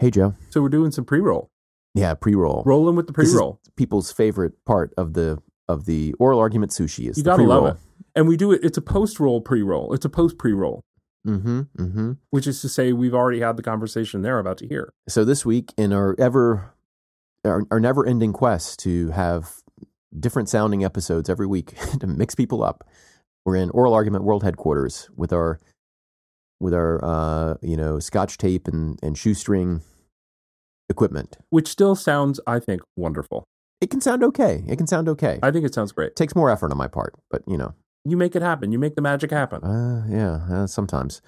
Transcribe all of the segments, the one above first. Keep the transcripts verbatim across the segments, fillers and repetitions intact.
Hey, Joe. So we're doing some pre-roll. Yeah, pre-roll. Rolling with the pre-roll. This is people's favorite part of the of the oral argument sushi is you the gotta pre-roll. Love it. And we do it. It's a post-roll pre-roll. It's a post-pre-roll. Mm-hmm. Mm-hmm. Which is to say, we've already had the conversation they're about to hear. So this week, in our ever our, our never-ending quest to have different sounding episodes every week to mix people up, we're in Oral Argument World Headquarters with our with our uh, you know Scotch tape and, and shoestring equipment, which still sounds, I think, wonderful. It can sound okay. It can sound okay. I think it sounds great. It takes more effort on my part, but you know. You make it happen. You make the magic happen. Uh, yeah, uh, sometimes.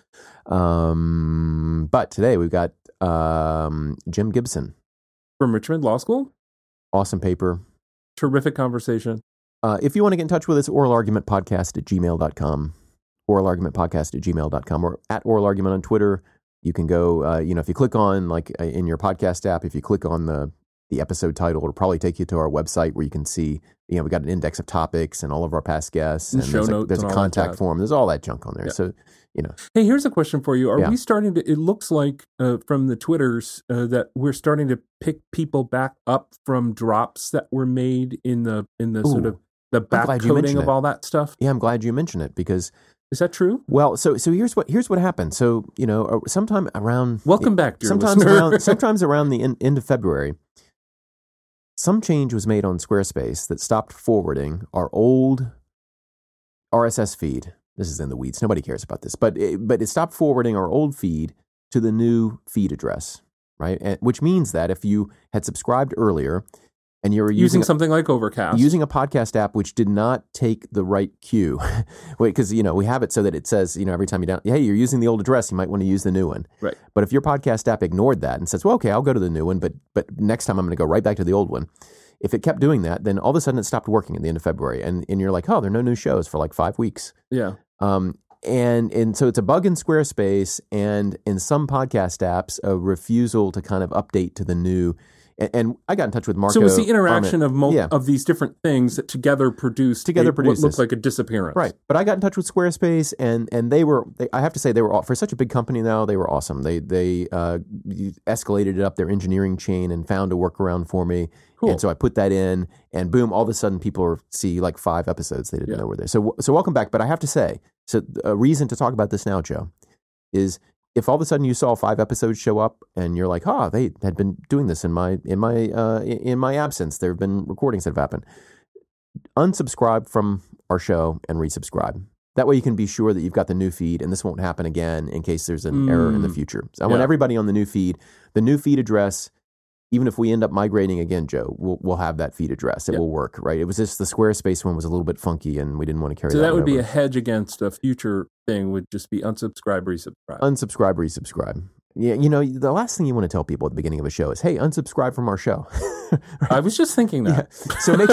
Um, but today we've got um, Jim Gibson. From Richmond Law School. Awesome paper. Terrific conversation. Uh, if you want to get in touch with us, oral argument podcast at gmail dot com. oral argument podcast at gmail dot com or at Oral Argument on Twitter. You can go, uh, you know, if you click on, like, uh, in your podcast app, if you click on the the episode title, it'll probably take you to our website where you can see, you know, we got an index of topics and all of our past guests. And, and there's, a, there's and a contact form. There's all that junk on there. Yeah. So, you know. Hey, here's a question for you. Are yeah. we starting to, it looks like uh, from the Twitters uh, that we're starting to pick people back up from drops that were made in the, in the Ooh, sort of the back coding of all that stuff? Yeah, I'm glad you mentioned it because... Is that true? Well, so so here's what here's what happened. So, you know, sometime around... Welcome back, dear sometimes around, sometimes around the in, end of February, some change was made on Squarespace that stopped forwarding our old R S S feed. This is in the weeds. Nobody cares about this. But it, but it stopped forwarding our old feed to the new feed address, right? And, which means that if you had subscribed earlier and you were using, using something a, like Overcast, using a podcast app which did not take the right cue, wait, because you know we have it so that it says, you know, every time you down, hey, you're using the old address, you might want to use the new one. Right. But if your podcast app ignored that and says, well, okay, I'll go to the new one, but but next time I'm going to go right back to the old one. If it kept doing that, then all of a sudden it stopped working at the end of February, and and you're like, oh, there are no new shows for like five weeks. Yeah. Um. And and so it's a bug in Squarespace, and in some podcast apps, a refusal to kind of update to the new. And I got in touch with Marco. So it's the interaction of mo- yeah. of these different things that together produced together a, what looked like a disappearance. Right. But I got in touch with Squarespace, and and they were, they, I have to say, they were all, for such a big company now, they were awesome. They they uh, escalated it up their engineering chain and found a workaround for me. Cool. And so I put that in, and boom, all of a sudden people are, see like five episodes they didn't yeah. know were there. So so welcome back. But I have to say, so a reason to talk about this now, Joe, is... If all of a sudden you saw five episodes show up and you're like, "Ah, oh, they had been doing this in my in my uh, in my absence. There have been recordings that have happened." Unsubscribe from our show and resubscribe. That way you can be sure that you've got the new feed and this won't happen again in case there's an mm. error in the future. So I yeah. want everybody on the new feed. The new feed address, even if we end up migrating again, Joe, we'll we'll have that feed address. It yeah. will work, right? It was just the Squarespace one was a little bit funky and we didn't want to carry that. So that, that would over. be a hedge against a future thing would just be unsubscribe, resubscribe. Unsubscribe, resubscribe. Yeah, you know, the last thing you want to tell people at the beginning of a show is, "Hey, unsubscribe from our show." Right? I was just thinking that. Yeah. So make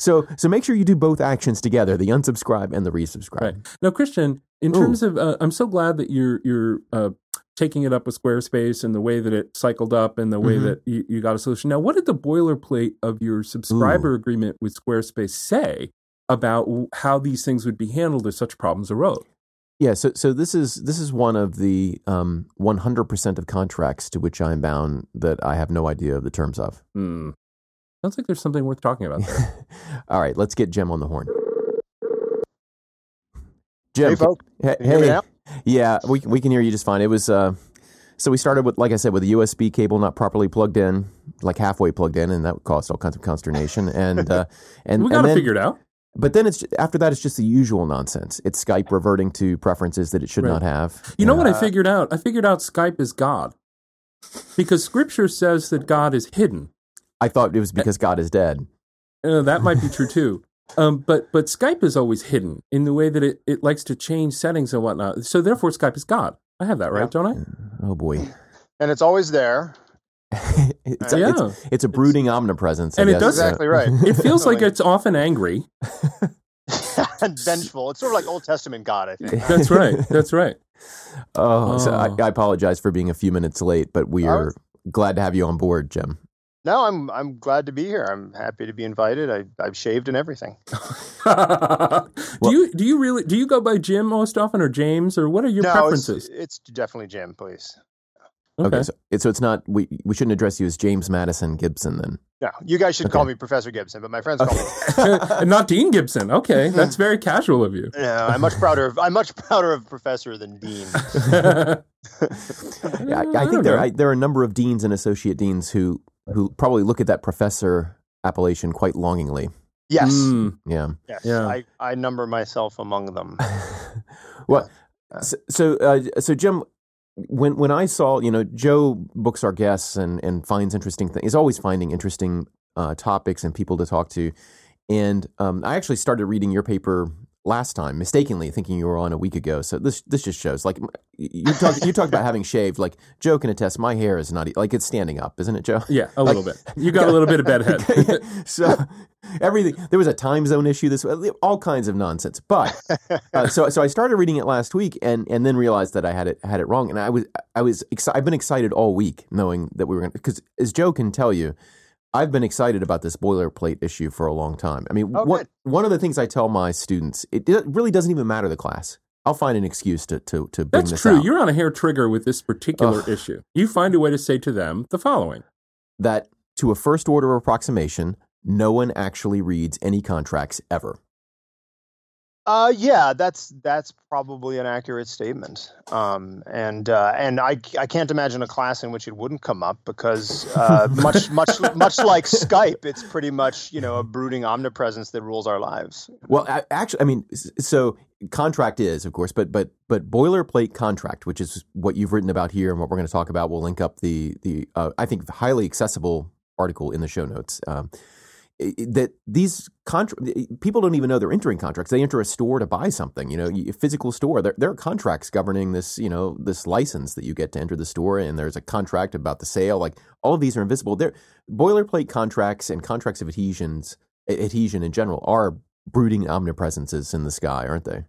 so so make sure you do both actions together: the unsubscribe and the resubscribe. Right. Now, Christian, in Ooh. terms of, uh, I'm so glad that you're you're uh, taking it up with Squarespace and the way that it cycled up and the way mm-hmm. that you, you got a solution. Now, what did the boilerplate of your subscriber Ooh. agreement with Squarespace say about how these things would be handled if such problems arose? Yeah, so so this is this is one of the um, one hundred percent of contracts to which I'm bound that I have no idea of the terms of. Mm. Sounds like there's something worth talking about there. All right, let's get Jim on the horn. Jim, hey, folks. Hey, hey. Yeah, we we can hear you just fine. It was uh, so we started with, like I said, with a U S B cable not properly plugged in, like halfway plugged in, and that caused all kinds of consternation. And uh, and we got to figure it out. But then it's after that, it's just the usual nonsense. It's Skype reverting to preferences that it should right. not have. You know uh, what I figured out? I figured out Skype is God. Because Scripture says that God is hidden. I thought it was because God is dead. Uh, that might be true, too. Um, but but Skype is always hidden in the way that it, it likes to change settings and whatnot. So therefore, Skype is God. I have that right, yeah. don't I? Oh, boy. And it's always there. it's, a, yeah. it's, it's a brooding it's, omnipresence, I and guess. It does exactly right. It feels like it's often angry and vengeful. It's sort of like Old Testament God, I think. That's right. That's right. Oh, oh. So I, I apologize for being a few minutes late, but we are oh. glad to have you on board, Jim. No, I'm I'm glad to be here. I'm happy to be invited. I I've shaved and everything. well, do you do you really do you go by Jim most often or James or what are your no, preferences? It's, it's definitely Jim, please. Okay. okay so, so it's not, we we shouldn't address you as James Madison Gibson then. No, you guys should okay. call me Professor Gibson, but my friends okay. call me and not Dean Gibson. Okay, that's very casual of you. Yeah, I'm much prouder of I'm much prouder of Professor than Dean. yeah, I, I think there I, there are a number of deans and associate deans who who probably look at that Professor appellation quite longingly. Yes. Mm. Yeah. Yes. Yeah. I, I number myself among them. Well, yeah. so so, uh, so Jim. When when I saw, you know, Joe books our guests and, and finds interesting things, is always finding interesting uh, topics and people to talk to. And um, I actually started reading your paper last time, mistakenly thinking you were on a week ago. So this this just shows, like, you talk you talked about having shaved. Like, Joe can attest, my hair is not, like, it's standing up, isn't it, Joe? Yeah, a like, little bit. You got a little bit of bedhead. So everything, there was a time zone issue this way, all kinds of nonsense. But uh, so so I started reading it last week and and then realized that I had it had it wrong. And I was I was exci- I've been excited all week knowing that we were going to, because as Joe can tell you, I've been excited about this boilerplate issue for a long time. I mean, oh, what, one of the things I tell my students, it, it really doesn't even matter the class. I'll find an excuse to to, to bring That's this true. Out. That's true. You're on a hair trigger with this particular Ugh. issue. You find a way to say to them the following. That to a first order approximation, no one actually reads any contracts ever. Uh, yeah, that's that's probably an accurate statement, um, and uh, and I, I can't imagine a class in which it wouldn't come up because uh, much much much like Skype, it's pretty much, you know, a brooding omnipresence that rules our lives. Well, I, actually, I mean, so contract is, of course, but but but boilerplate contract, which is what you've written about here and what we're going to talk about, we'll link up the the uh, I think highly accessible article in the show notes. Um, That these contra- people don't even know they're entering contracts. They enter a store to buy something, you know, a physical store. There, there are contracts governing this, you know, this license that you get to enter the store, and there's a contract about the sale. Like, all of these are invisible. They're, boilerplate contracts and contracts of adhesions, adhesion in general, are brooding omnipresences in the sky, aren't they?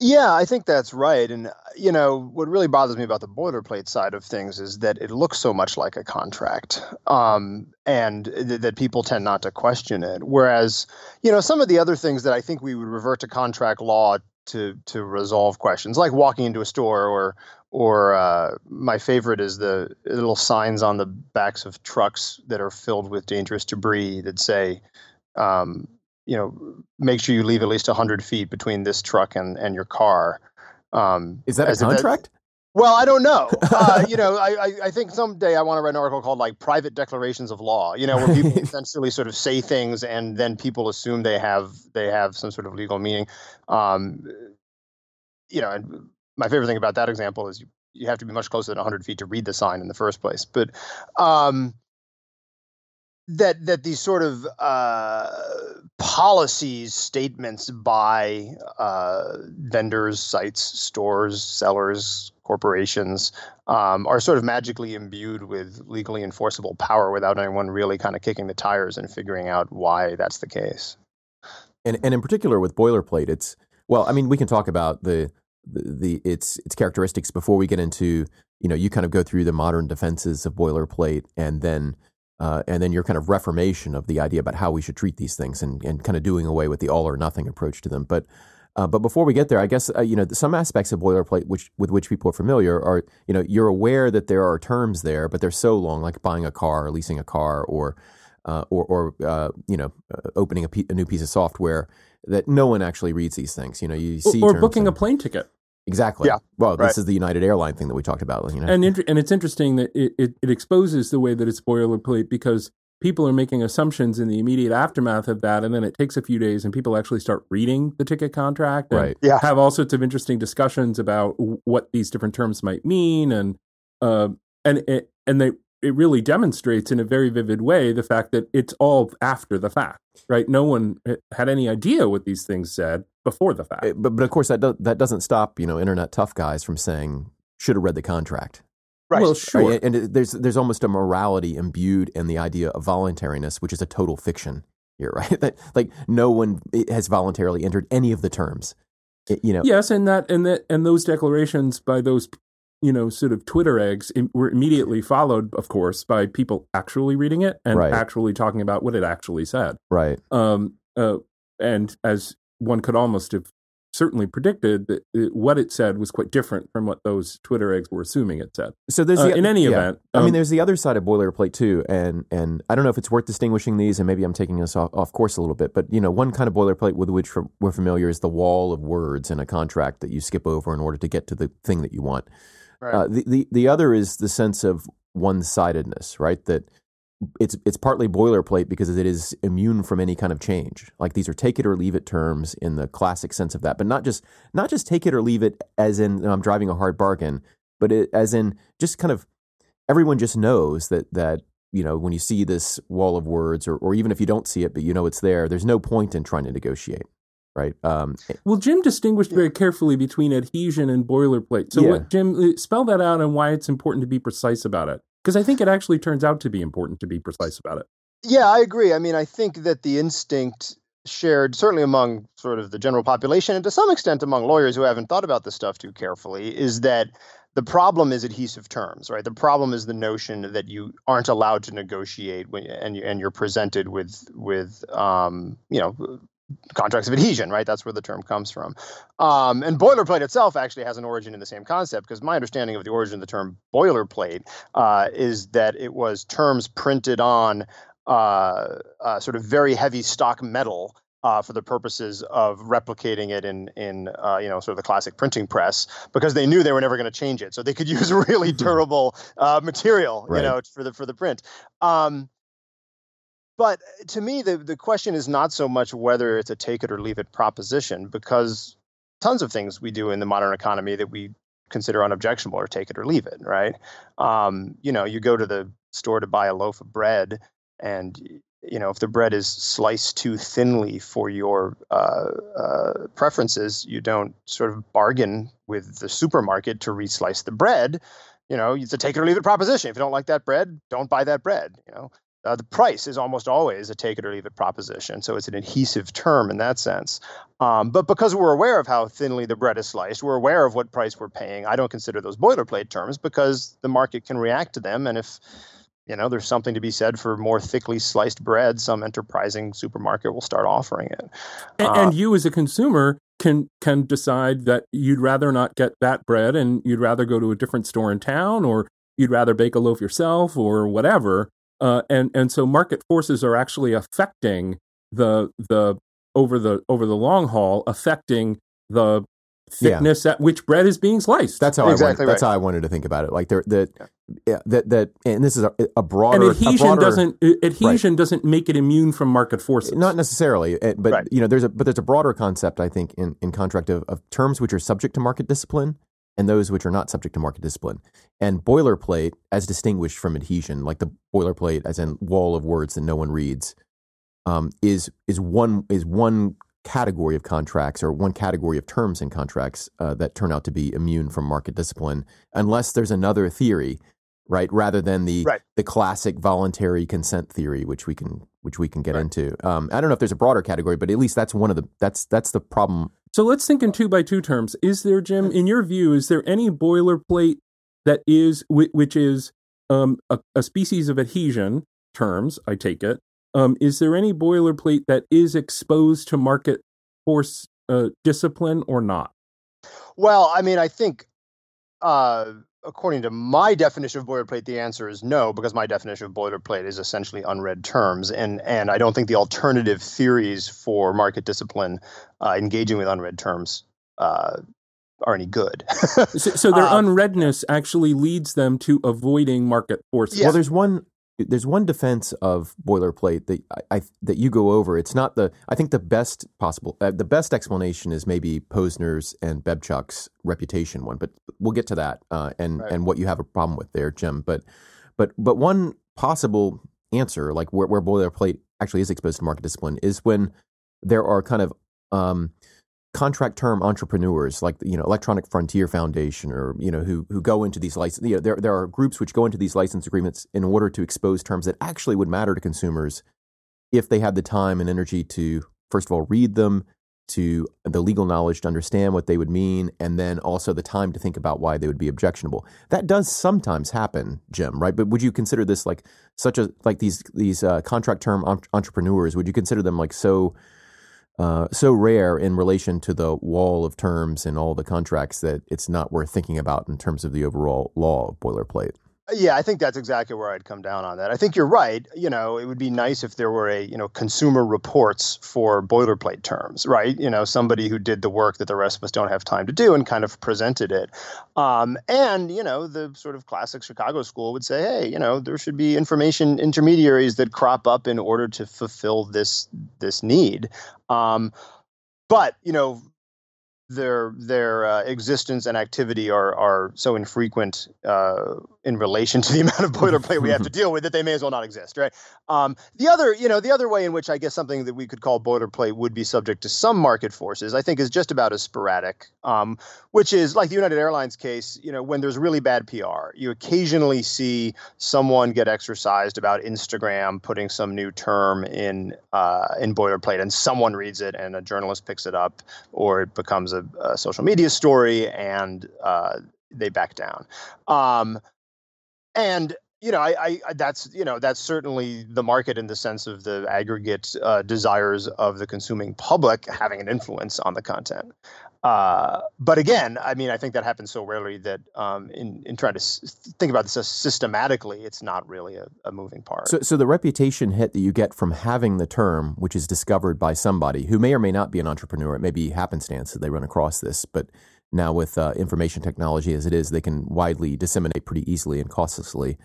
Yeah, I think that's right. And, you know, what really bothers me about the boilerplate side of things is that it looks so much like a contract, um, and th- that people tend not to question it. Whereas, you know, some of the other things that I think we would revert to contract law to to resolve questions, like walking into a store, or or uh, my favorite is the little signs on the backs of trucks that are filled with dangerous debris that say, um you know, make sure you leave at least one hundred feet between this truck and, and your car. Um, Is that a contract? That, well, I don't know. Uh, you know, I, I think someday I want to write an article called, like, Private Declarations of Law, you know, where people essentially sort of say things and then people assume they have they have some sort of legal meaning. Um, you know, and my favorite thing about that example is you, you have to be much closer than one hundred feet to read the sign in the first place. But um, that that these sort of uh, policies, statements by uh, vendors, sites, stores, sellers, corporations um, are sort of magically imbued with legally enforceable power without anyone really kind of kicking the tires and figuring out why that's the case. And and in particular with boilerplate, it's, well, I mean, we can talk about the the, the its its characteristics before we get into, you know, you kind of go through the modern defenses of boilerplate and then Uh, and then your kind of reformation of the idea about how we should treat these things, and, and kind of doing away with the all or nothing approach to them. But uh, but before we get there, I guess, uh, you know, some aspects of boilerplate which with which people are familiar are, you know, you're aware that there are terms there, but they're so long, like buying a car or leasing a car or uh, or, or uh, you know, uh, opening a, p- a new piece of software, that no one actually reads these things. You know, you see or, or booking and, a plane ticket. Exactly. Yeah. Well, this right. is the United Airlines thing that we talked about. You know? And inter- and it's interesting that it, it, it exposes the way that it's boilerplate, because people are making assumptions in the immediate aftermath of that, and then it takes a few days and people actually start reading the ticket contract and right. yeah. have all sorts of interesting discussions about what these different terms might mean. And uh, and it, and they it really demonstrates in a very vivid way the fact that it's all after the fact, right? No one had any idea what these things said before the fact. But, but of course, that do, that doesn't stop, you know, internet tough guys from saying, should have read the contract. Right. Well, sure. Right. And it, there's there's almost a morality imbued in the idea of voluntariness, which is a total fiction here, right? That, like, no one has voluntarily entered any of the terms, it, you know. Yes, and that and that and those declarations by those, you know, sort of Twitter eggs im- were immediately followed, of course, by people actually reading it and right. actually talking about what it actually said. Right. Um. Uh. And as one could almost have certainly predicted that it, what it said was quite different from what those Twitter eggs were assuming it said. So there's the, uh, in any yeah. event, um, I mean, there's the other side of boilerplate too, and and I don't know if it's worth distinguishing these, and maybe I'm taking us off, off course a little bit, but you know, one kind of boilerplate with which we're familiar is the wall of words in a contract that you skip over in order to get to the thing that you want. Right. Uh, the, the the other is the sense of one-sidedness, right? That it's it's partly boilerplate because it is immune from any kind of change. Like these are take it or leave it terms in the classic sense of that, but not just not just take it or leave it as in I'm driving a hard bargain, but it, as in just kind of everyone just knows that that you know when you see this wall of words, or or even if you don't see it but you know it's there, there's no point in trying to negotiate. Right. Um, well, Jim distinguished very carefully between adhesion and boilerplate. So, yeah. what, Jim, spell that out and why it's important to be precise about it, because I think it actually turns out to be important to be precise about it. Yeah, I agree. I mean, I think that the instinct shared certainly among sort of the general population and to some extent among lawyers who haven't thought about this stuff too carefully is that the problem is adhesive terms, right? The problem is the notion that you aren't allowed to negotiate when, and, you, and you're presented with, with um, you know, contracts of adhesion, right? That's where the term comes from. Um, and boilerplate itself actually has an origin in the same concept, because my understanding of the origin of the term boilerplate uh, is that it was terms printed on uh, uh, sort of very heavy stock metal uh, for the purposes of replicating it in, in uh, you know, sort of the classic printing press, because they knew they were never going to change it. So they could use really durable uh, material, right. you know, for the, for the print. Um, But to me, the, the question is not so much whether it's a take it or leave it proposition, because tons of things we do in the modern economy that we consider unobjectionable are take it or leave it, right? Um, you know, you go to the store to buy a loaf of bread, and you know, if the bread is sliced too thinly for your uh, uh, preferences, you don't sort of bargain with the supermarket to reslice the bread. You know, it's a take it or leave it proposition. If you don't like that bread, don't buy that bread, you know. Uh, the price is almost always a take it or leave it proposition. So it's an adhesive term in that sense. Um, but because we're aware of how thinly the bread is sliced, we're aware of what price we're paying. I don't consider those boilerplate terms because the market can react to them. And if, you know, there's something to be said for more thickly sliced bread, some enterprising supermarket will start offering it. Uh, and, and you as a consumer can can decide that you'd rather not get that bread and you'd rather go to a different store in town, or you'd rather bake a loaf yourself or whatever. Uh, and and so market forces are actually affecting the the over the over the long haul, affecting the thickness yeah. at which bread is being sliced. That's how exactly I wanted, right. That's how I wanted to think about it. Like there that yeah, that that and this is a, a broader. And adhesion a broader, doesn't adhesion right. doesn't make it immune from market forces. Not necessarily, but right. you know there's a but there's a broader concept I think in, in contract of, of terms which are subject to market discipline and those which are not subject to market discipline. And boilerplate, as distinguished from adhesion, like the boilerplate as in wall of words that no one reads, um, is is one is one category of contracts or one category of terms in contracts uh, that turn out to be immune from market discipline, unless there's another theory, right? Rather than the right. the classic voluntary consent theory, which we can which we can get right. into. Um, I don't know if there's a broader category, but at least that's one of the that's that's the problem. So let's think in two by two terms. Is there, Jim, in your view, is there any boilerplate that is, which is um, a, a species of adhesion terms, I take it. Um, is there any boilerplate that is exposed to market force uh, discipline or not? Well, I mean, I think uh, according to my definition of boilerplate, the answer is no, because my definition of boilerplate is essentially unread terms. And, and I don't think the alternative theories for market discipline uh, engaging with unread terms uh are any good. so, so their um, unreadness actually leads them to avoiding market forces. Yeah. Well, there's one there's one defense of boilerplate that I, I that you go over. It's not the I think the best possible uh, the best explanation is maybe Posner's and Bebchuk's reputation one, but we'll get to that uh, and right. and what you have a problem with there, Jim. But but but one possible answer, like where, where boilerplate actually is exposed to market discipline, is when there are kind of um, contract term entrepreneurs like, you know, Electronic Frontier Foundation or, you know, who who go into these license, you know, there, there are groups which go into these license agreements in order to expose terms that actually would matter to consumers if they had the time and energy to, first of all, read them, to the legal knowledge to understand what they would mean, and then also the time to think about why they would be objectionable. That does sometimes happen, Jim, right? But would you consider this like such a, like these, these uh, contract term entrepreneurs, would you consider them like so uh, so rare in relation to the wall of terms and all the contracts that it's not worth thinking about in terms of the overall law of boilerplate. Yeah, I think that's exactly where I'd come down on that. I think you're right. You know, it would be nice if there were a, you know, Consumer Reports for boilerplate terms, right? You know, somebody who did the work that the rest of us don't have time to do and kind of presented it. Um, and, you know, the sort of classic Chicago school would say, hey, you know, there should be information intermediaries that crop up in order to fulfill this this need. Um, but, you know, their their uh, existence and activity are are so infrequent uh, in relation to the amount of boilerplate we have to deal with that they may as well not exist, right? Um, the other, you know, the other way in which I guess something that we could call boilerplate would be subject to some market forces, I think, is just about as sporadic, um, which is like the United Airlines case. You know, when there's really bad P R, you occasionally see someone get exercised about Instagram putting some new term in uh, in boilerplate, and someone reads it, and a journalist picks it up, or it becomes a A, a social media story, and uh, they back down. Um, and you know, I, I that's you know that's certainly the market in the sense of the aggregate uh, desires of the consuming public having an influence on the content. Uh, but again, I mean, I think that happens so rarely that um, in in trying to s- think about this uh, systematically, it's not really a, a moving part. So, so the reputation hit that you get from having the term, which is discovered by somebody who may or may not be an entrepreneur, it may be happenstance that they run across this. But now with uh, information technology as it is, they can widely disseminate pretty easily and costlessly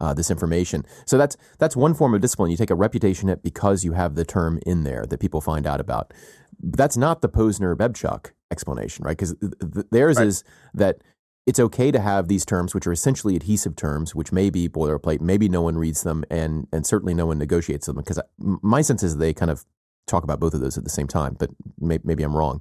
uh, this information. So that's that's one form of discipline. You take a reputation hit because you have the term in there that people find out about. But that's not the Posner Bebchuk explanation, right? Because th- th- theirs right. is that it's okay to have these terms, which are essentially adhesive terms, which may be boilerplate, maybe no one reads them, and and certainly no one negotiates them. Because I, my sense is they kind of talk about both of those at the same time, but may- maybe I'm wrong.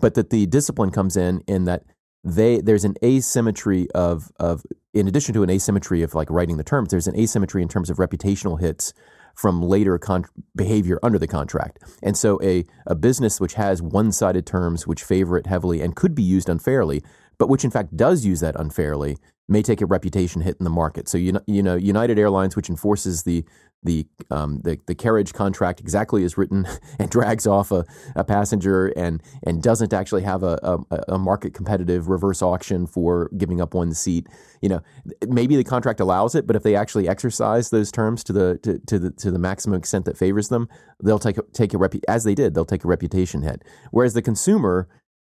But that the discipline comes in in that they there's an asymmetry of of in addition to an asymmetry of like writing the terms, there's an asymmetry in terms of reputational hits from later con- behavior under the contract. And so a, a business which has one-sided terms which favor it heavily and could be used unfairly, but which in fact does use that unfairly, may take a reputation hit in the market. So you know, you know United Airlines, which enforces the the um, the, the carriage contract exactly as written and drags off a, a passenger and and doesn't actually have a, a, a market competitive reverse auction for giving up one seat. You know, maybe the contract allows it, but if they actually exercise those terms to the to, to the to the maximum extent that favors them, they'll take a, take a repu- as they did. They'll take a reputation hit. Whereas the consumer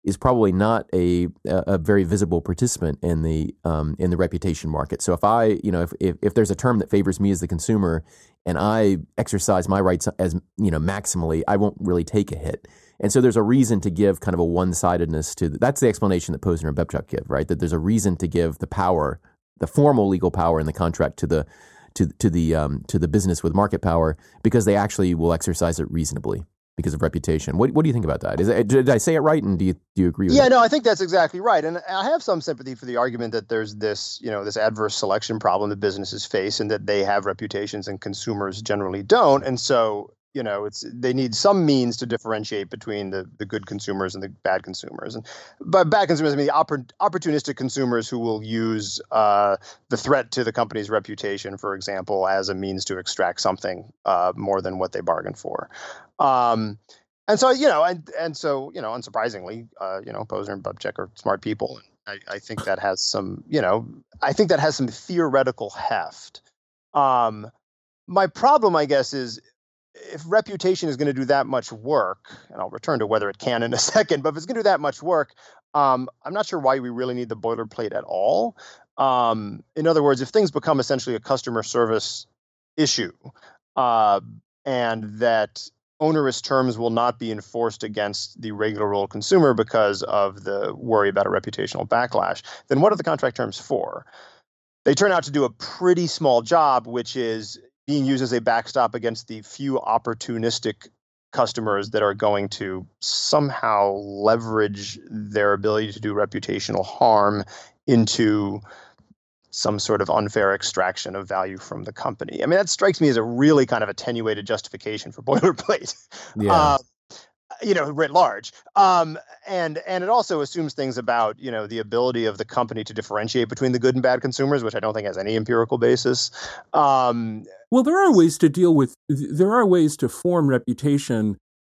is probably not a a very visible participant in the um, in the reputation market. So if I, you know, if, if if there's a term that favors me as the consumer, and I exercise my rights as you know maximally, I won't really take a hit. And so there's a reason to give kind of a one-sidedness to the, that's the explanation that Posner and Bebchuk give, right? That there's a reason to give the power, the formal legal power in the contract to the to to the um, to the business with market power because they actually will exercise it reasonably. Because of reputation. What what do you think about that? Is it, did I say it right? And do you do you agree with that? Yeah, no, I think that's exactly right. And I have some sympathy for the argument that there's this, you know, this adverse selection problem that businesses face and that they have reputations and consumers generally don't. And so, you know, it's they need some means to differentiate between the, the good consumers and the bad consumers. And by bad consumers, I mean the oppor- opportunistic consumers who will use uh, the threat to the company's reputation, for example, as a means to extract something uh, more than what they bargained for. Um, and so, you know, and, and so, you know, unsurprisingly, uh, you know, Posner and Bebchuk are smart people. And I, I think that has some, you know, I think that has some theoretical heft. Um, my problem, I guess, is if reputation is going to do that much work, and I'll return to whether it can in a second, but if it's going to do that much work, um, I'm not sure why we really need the boilerplate at all. Um, in other words, if things become essentially a customer service issue, uh, and that onerous terms will not be enforced against the regular old consumer because of the worry about a reputational backlash, then what are the contract terms for? They turn out to do a pretty small job, which is being used as a backstop against the few opportunistic customers that are going to somehow leverage their ability to do reputational harm into some sort of unfair extraction of value from the company. I mean, that strikes me as a really kind of attenuated justification for boilerplate, yeah. uh, you know, writ large. Um, and and it also assumes things about, you know, the ability of the company to differentiate between the good and bad consumers, which I don't think has any empirical basis. Um, well, there are ways to deal with, there are ways to form reputation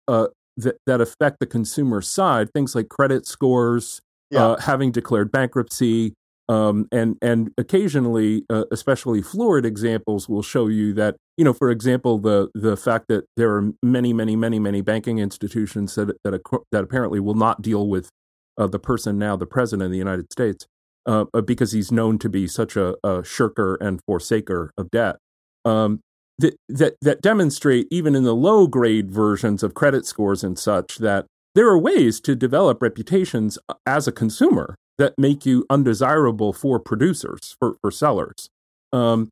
uh, that, that affect the consumer side, things like credit scores, yeah. uh, having declared bankruptcy, um, and and occasionally, uh, especially florid examples, will show you that, you know, for example, the the fact that there are many, many, many, many banking institutions that that, that apparently will not deal with uh, the person now, the president of the United States, uh, because he's known to be such a, a shirker and forsaker of debt. Um, That, that that demonstrate, even in the low grade versions of credit scores and such, that there are ways to develop reputations as a consumer that make you undesirable for producers, for, for sellers. Um,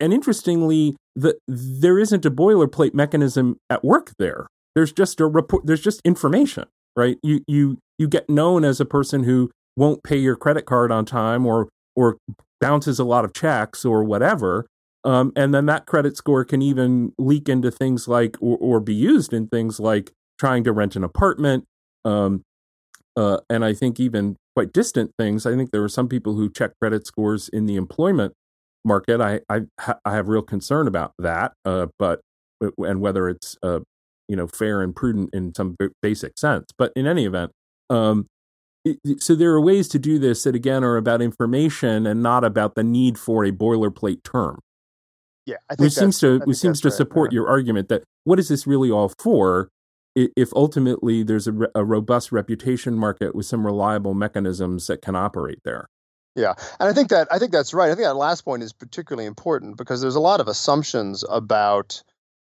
and interestingly, the, there isn't a boilerplate mechanism at work there. There's just a report. There's just information, right? You you you get known as a person who won't pay your credit card on time, or or bounces a lot of checks or whatever. Um, and then that credit score can even leak into things like, or, or be used in things like trying to rent an apartment. Um, uh, and I think even quite distant things. I think there were some people who checked credit scores in the employment market. I I, I have real concern about that, uh, but and whether it's uh, you know fair and prudent in some basic sense. But in any event, um, so there are ways to do this that again are about information and not about the need for a boilerplate term. Yeah, I think which seems to which seems to right, support right. your argument that what is this really all for? If ultimately there's a, a robust reputation market with some reliable mechanisms that can operate there. Yeah, and I think that I think that's right. I think that last point is particularly important because there's a lot of assumptions about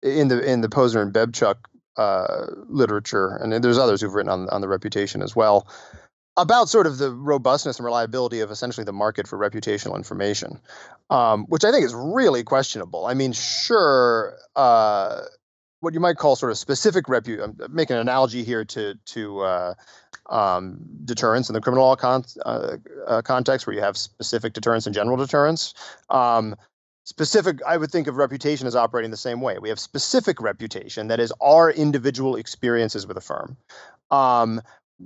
in the in the Posner and Bebchuk uh, literature, and there's others who've written on on the reputation as well, about sort of the robustness and reliability of essentially the market for reputational information, um, which I think is really questionable. I mean, sure, uh, what you might call sort of specific repu- I'm making an analogy here to to uh, um, deterrence in the criminal law con- uh, uh, context where you have specific deterrence and general deterrence. Um, specific, I would think of reputation as operating the same way. We have specific reputation, that is our individual experiences with a firm. Um,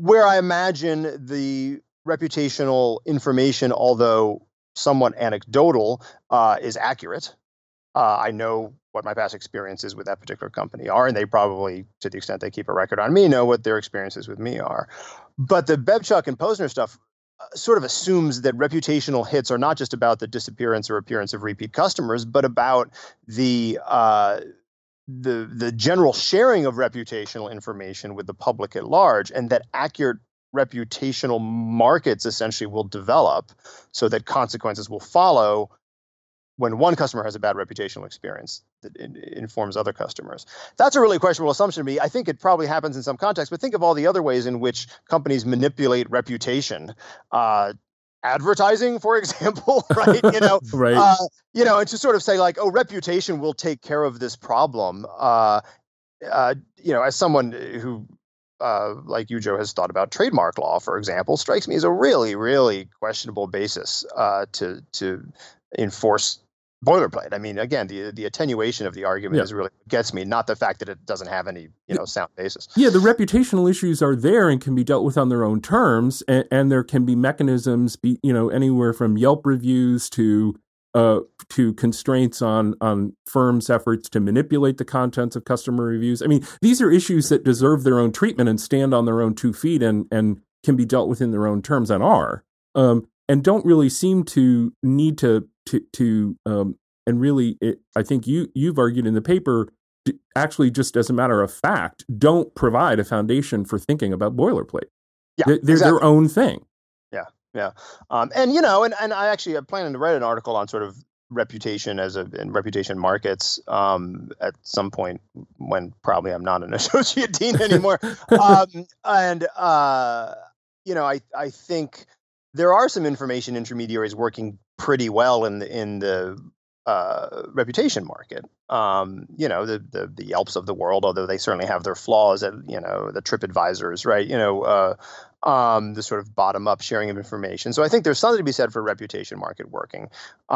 Where I imagine the reputational information, although somewhat anecdotal, uh, is accurate. Uh, I know what my past experiences with that particular company are, and they probably, to the extent they keep a record on me, know what their experiences with me are. But the Bebchuk and Posner stuff sort of assumes that reputational hits are not just about the disappearance or appearance of repeat customers, but about the uh, the the general sharing of reputational information with the public at large, and that accurate reputational markets essentially will develop so that consequences will follow when one customer has a bad reputational experience that in, informs other customers. That's a really questionable assumption to me. I think it probably happens in some contexts, but think of all the other ways in which companies manipulate reputation. Uh, Advertising, for example, right? You know, right. Uh, you know, and to sort of say like, "Oh, reputation will take care of this problem." Uh, uh, you know, as someone who, uh, like you, Joe, has thought about trademark law, for example, strikes me as a really, really questionable basis uh, to to enforce boilerplate. I mean, again, the the attenuation of the argument yeah. is really gets me, not the fact that it doesn't have any, you know, sound basis. Yeah, the reputational issues are there and can be dealt with on their own terms, and, and there can be mechanisms, be, you know, anywhere from Yelp reviews to uh, to constraints on on firms' efforts to manipulate the contents of customer reviews. I mean, these are issues that deserve their own treatment and stand on their own two feet and and can be dealt with in their own terms and are um, and don't really seem to need to. To to um, and really, it, I think you you've argued in the paper, actually, just as a matter of fact, don't provide a foundation for thinking about boilerplate. Yeah, they're, they're exactly. their own thing. Yeah, yeah, um, and you know, and, and I actually am planning to write an article on sort of reputation as a and reputation markets um, at some point when probably I'm not an associate dean anymore, um, and uh, you know, I I think there are some information intermediaries working pretty well in the in the uh, reputation market. Um, you know, the, the the Yelps of the world, although they certainly have their flaws. At, you know, the TripAdvisors, right? You know, uh, um, the sort of bottom up sharing of information. So I think there's something to be said for reputation market working.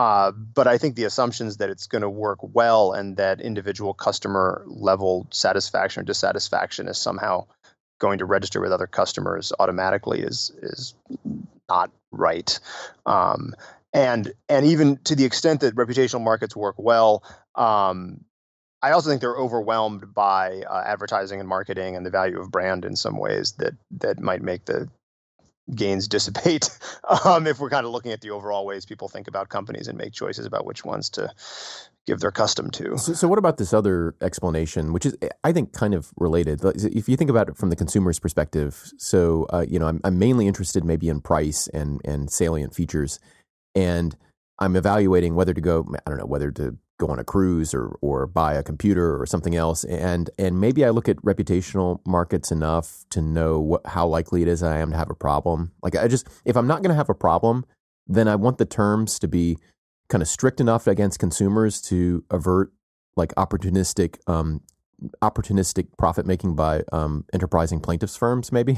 Uh, but I think the assumptions that it's going to work well and that individual customer level satisfaction or dissatisfaction is somehow going to register with other customers automatically is is not right. Um, And and even to the extent that reputational markets work well, um, I also think they're overwhelmed by uh, advertising and marketing and the value of brand in some ways that that might make the gains dissipate um, if we're kind of looking at the overall ways people think about companies and make choices about which ones to give their custom to. So, so what about this other explanation, which is, I think, kind of related? If you think about it from the consumer's perspective, so, uh, you know, I'm, I'm mainly interested maybe in price and, and salient features, and I'm evaluating whether to go, I don't know, whether to go on a cruise or or buy a computer or something else. And and maybe I look at reputational markets enough to know what, how likely it is I am to have a problem. Like I just, if I'm not going to have a problem, then I want the terms to be kind of strict enough against consumers to avert like opportunistic um, opportunistic profit making by um, enterprising plaintiffs firms, maybe,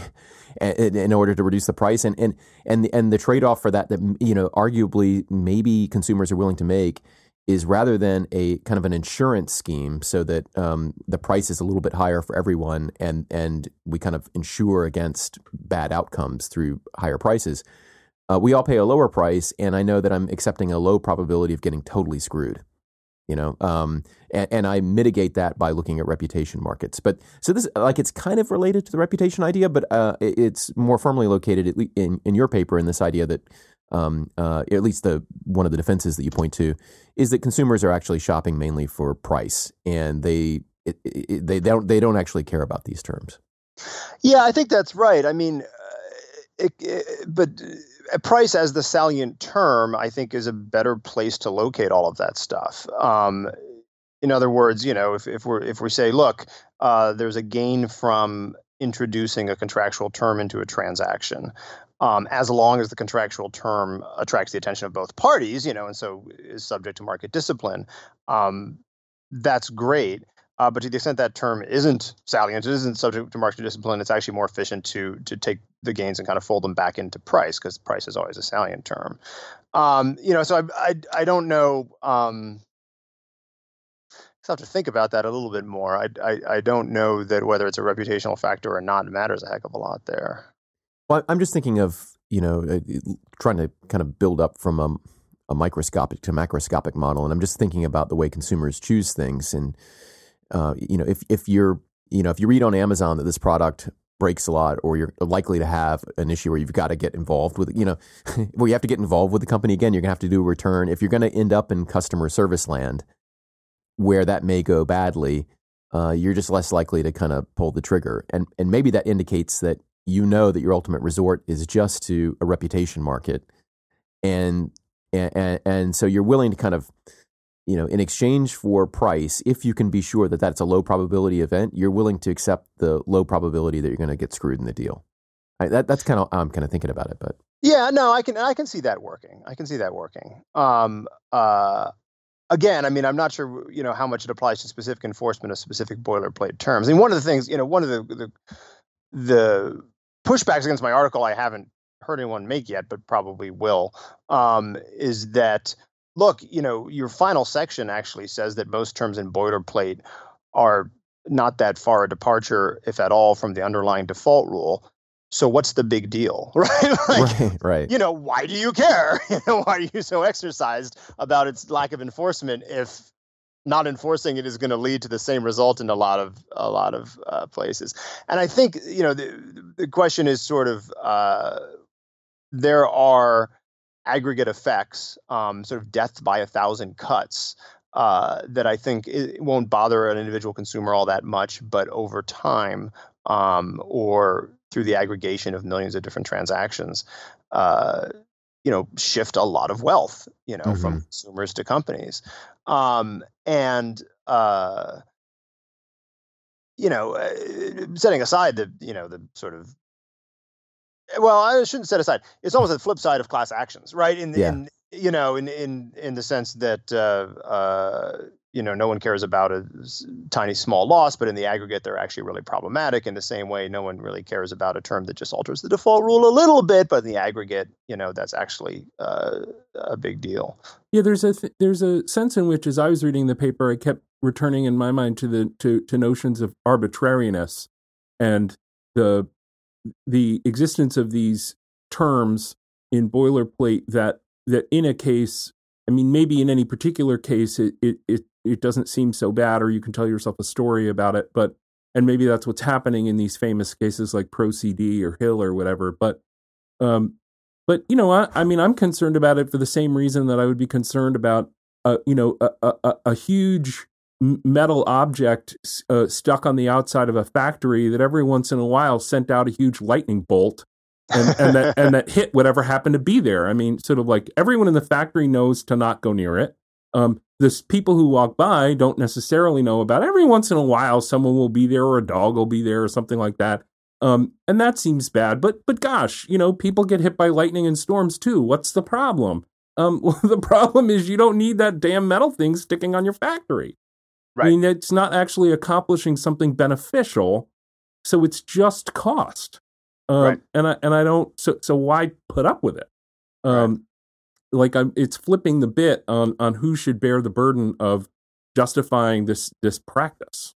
in, in order to reduce the price. And and and the, and the trade off for that that you know arguably maybe consumers are willing to make is rather than a kind of an insurance scheme so that um, the price is a little bit higher for everyone and and we kind of insure against bad outcomes through higher prices. Uh, we all pay a lower price, and I know that I'm accepting a low probability of getting totally screwed, you know, um, and, and I mitigate that by looking at reputation markets. But so this, like, it's kind of related to the reputation idea, but uh, it, it's more firmly located at le- in, in your paper in this idea that Um, uh, at least the one of the defenses that you point to is that consumers are actually shopping mainly for price, and they it, it, they don't they don't actually care about these terms. Yeah, I think that's right. I mean, uh, it, it, but price as the salient term, I think, is a better place to locate all of that stuff. Um, in other words, you know, if if we if we say, look, uh, there's a gain from introducing a contractual term into a transaction. Um, as long as the contractual term attracts the attention of both parties, you know, and so is subject to market discipline, um, that's great. Uh, but to the extent that term isn't salient, it isn't subject to market discipline, it's actually more efficient to to take the gains and kind of fold them back into price, because price is always a salient term. Um, you know, so I I, I don't know. Um, I have to think about that a little bit more. I, I I don't know that whether it's a reputational factor or not matters a heck of a lot there. Well, I'm just thinking of, you know, trying to kind of build up from a, a microscopic to macroscopic model. And I'm just thinking about the way consumers choose things. And, uh, you know, if, if you're, you know, if you read on Amazon that this product breaks a lot, or you're likely to have an issue where you've got to get involved with, you know, where you have to get involved with the company again, you're going to have to do a return. If you're going to end up in customer service land where that may go badly, uh, you're just less likely to kind of pull the trigger. And, and maybe that indicates that, you know, that your ultimate resort is just to a reputation market, and and and so you're willing to kind of, you know, in exchange for price, if you can be sure that that's a low probability event, you're willing to accept the low probability that you're going to get screwed in the deal. I, that that's kind of I'm kind of thinking about it, but yeah, no, I can I can see that working. I can see that working. Um, uh. Again, I mean, I'm not sure, you know, how much it applies to specific enforcement of specific boilerplate terms. I mean, one of the things, you know, one of the the the pushbacks against my article I haven't heard anyone make yet, but probably will, um, is that, look, you know, your final section actually says that most terms in boilerplate are not that far a departure, if at all, from the underlying default rule. So what's the big deal, right? Like, right, right. You know, why do you care? You know, why are you so exercised about its lack of enforcement if not enforcing it is going to lead to the same result in a lot of a lot of uh, places? And I think, you know, the, the question is sort of uh, there are aggregate effects, um, sort of death by a thousand cuts, uh, that I think it won't bother an individual consumer all that much, but over time, um, or through the aggregation of millions of different transactions, uh, you know, shift a lot of wealth, you know, mm-hmm. from consumers to companies. Um, and, uh, you know, uh, setting aside the, you know, the sort of, well, I shouldn't set aside. It's almost the flip side of class actions, right? In, yeah. in you know, in, in, in the sense that, uh, uh, you know, no one cares about a tiny, small loss, but in the aggregate, they're actually really problematic. In the same way, no one really cares about a term that just alters the default rule a little bit, but in the aggregate, you know, that's actually uh, a big deal. Yeah, there's a th- there's a sense in which, as I was reading the paper, I kept returning in my mind to the to, to notions of arbitrariness and the the existence of these terms in boilerplate that that in a case, I mean, maybe in any particular case, it it, it it doesn't seem so bad, or you can tell yourself a story about it. But, and maybe that's what's happening in these famous cases like Pro C D or Hill or whatever. But, um, but you know, I, I mean, I'm concerned about it for the same reason that I would be concerned about, uh, you know, a, a, a huge metal object uh, stuck on the outside of a factory that every once in a while sent out a huge lightning bolt and, and that and that hit whatever happened to be there. I mean, sort of like everyone in the factory knows to not go near it. Um, the people who walk by don't necessarily know about it. Every once in a while, someone will be there or a dog will be there or something like that. Um, and that seems bad, but, but gosh, you know, people get hit by lightning and storms too. What's the problem? Um, well, the problem is you don't need that damn metal thing sticking on your factory. Right. I mean, it's not actually accomplishing something beneficial. So it's just cost. Um, right. and I, and I don't, so, so why put up with it? Um, right. Like I'm, it's flipping the bit on, on who should bear the burden of justifying this this practice.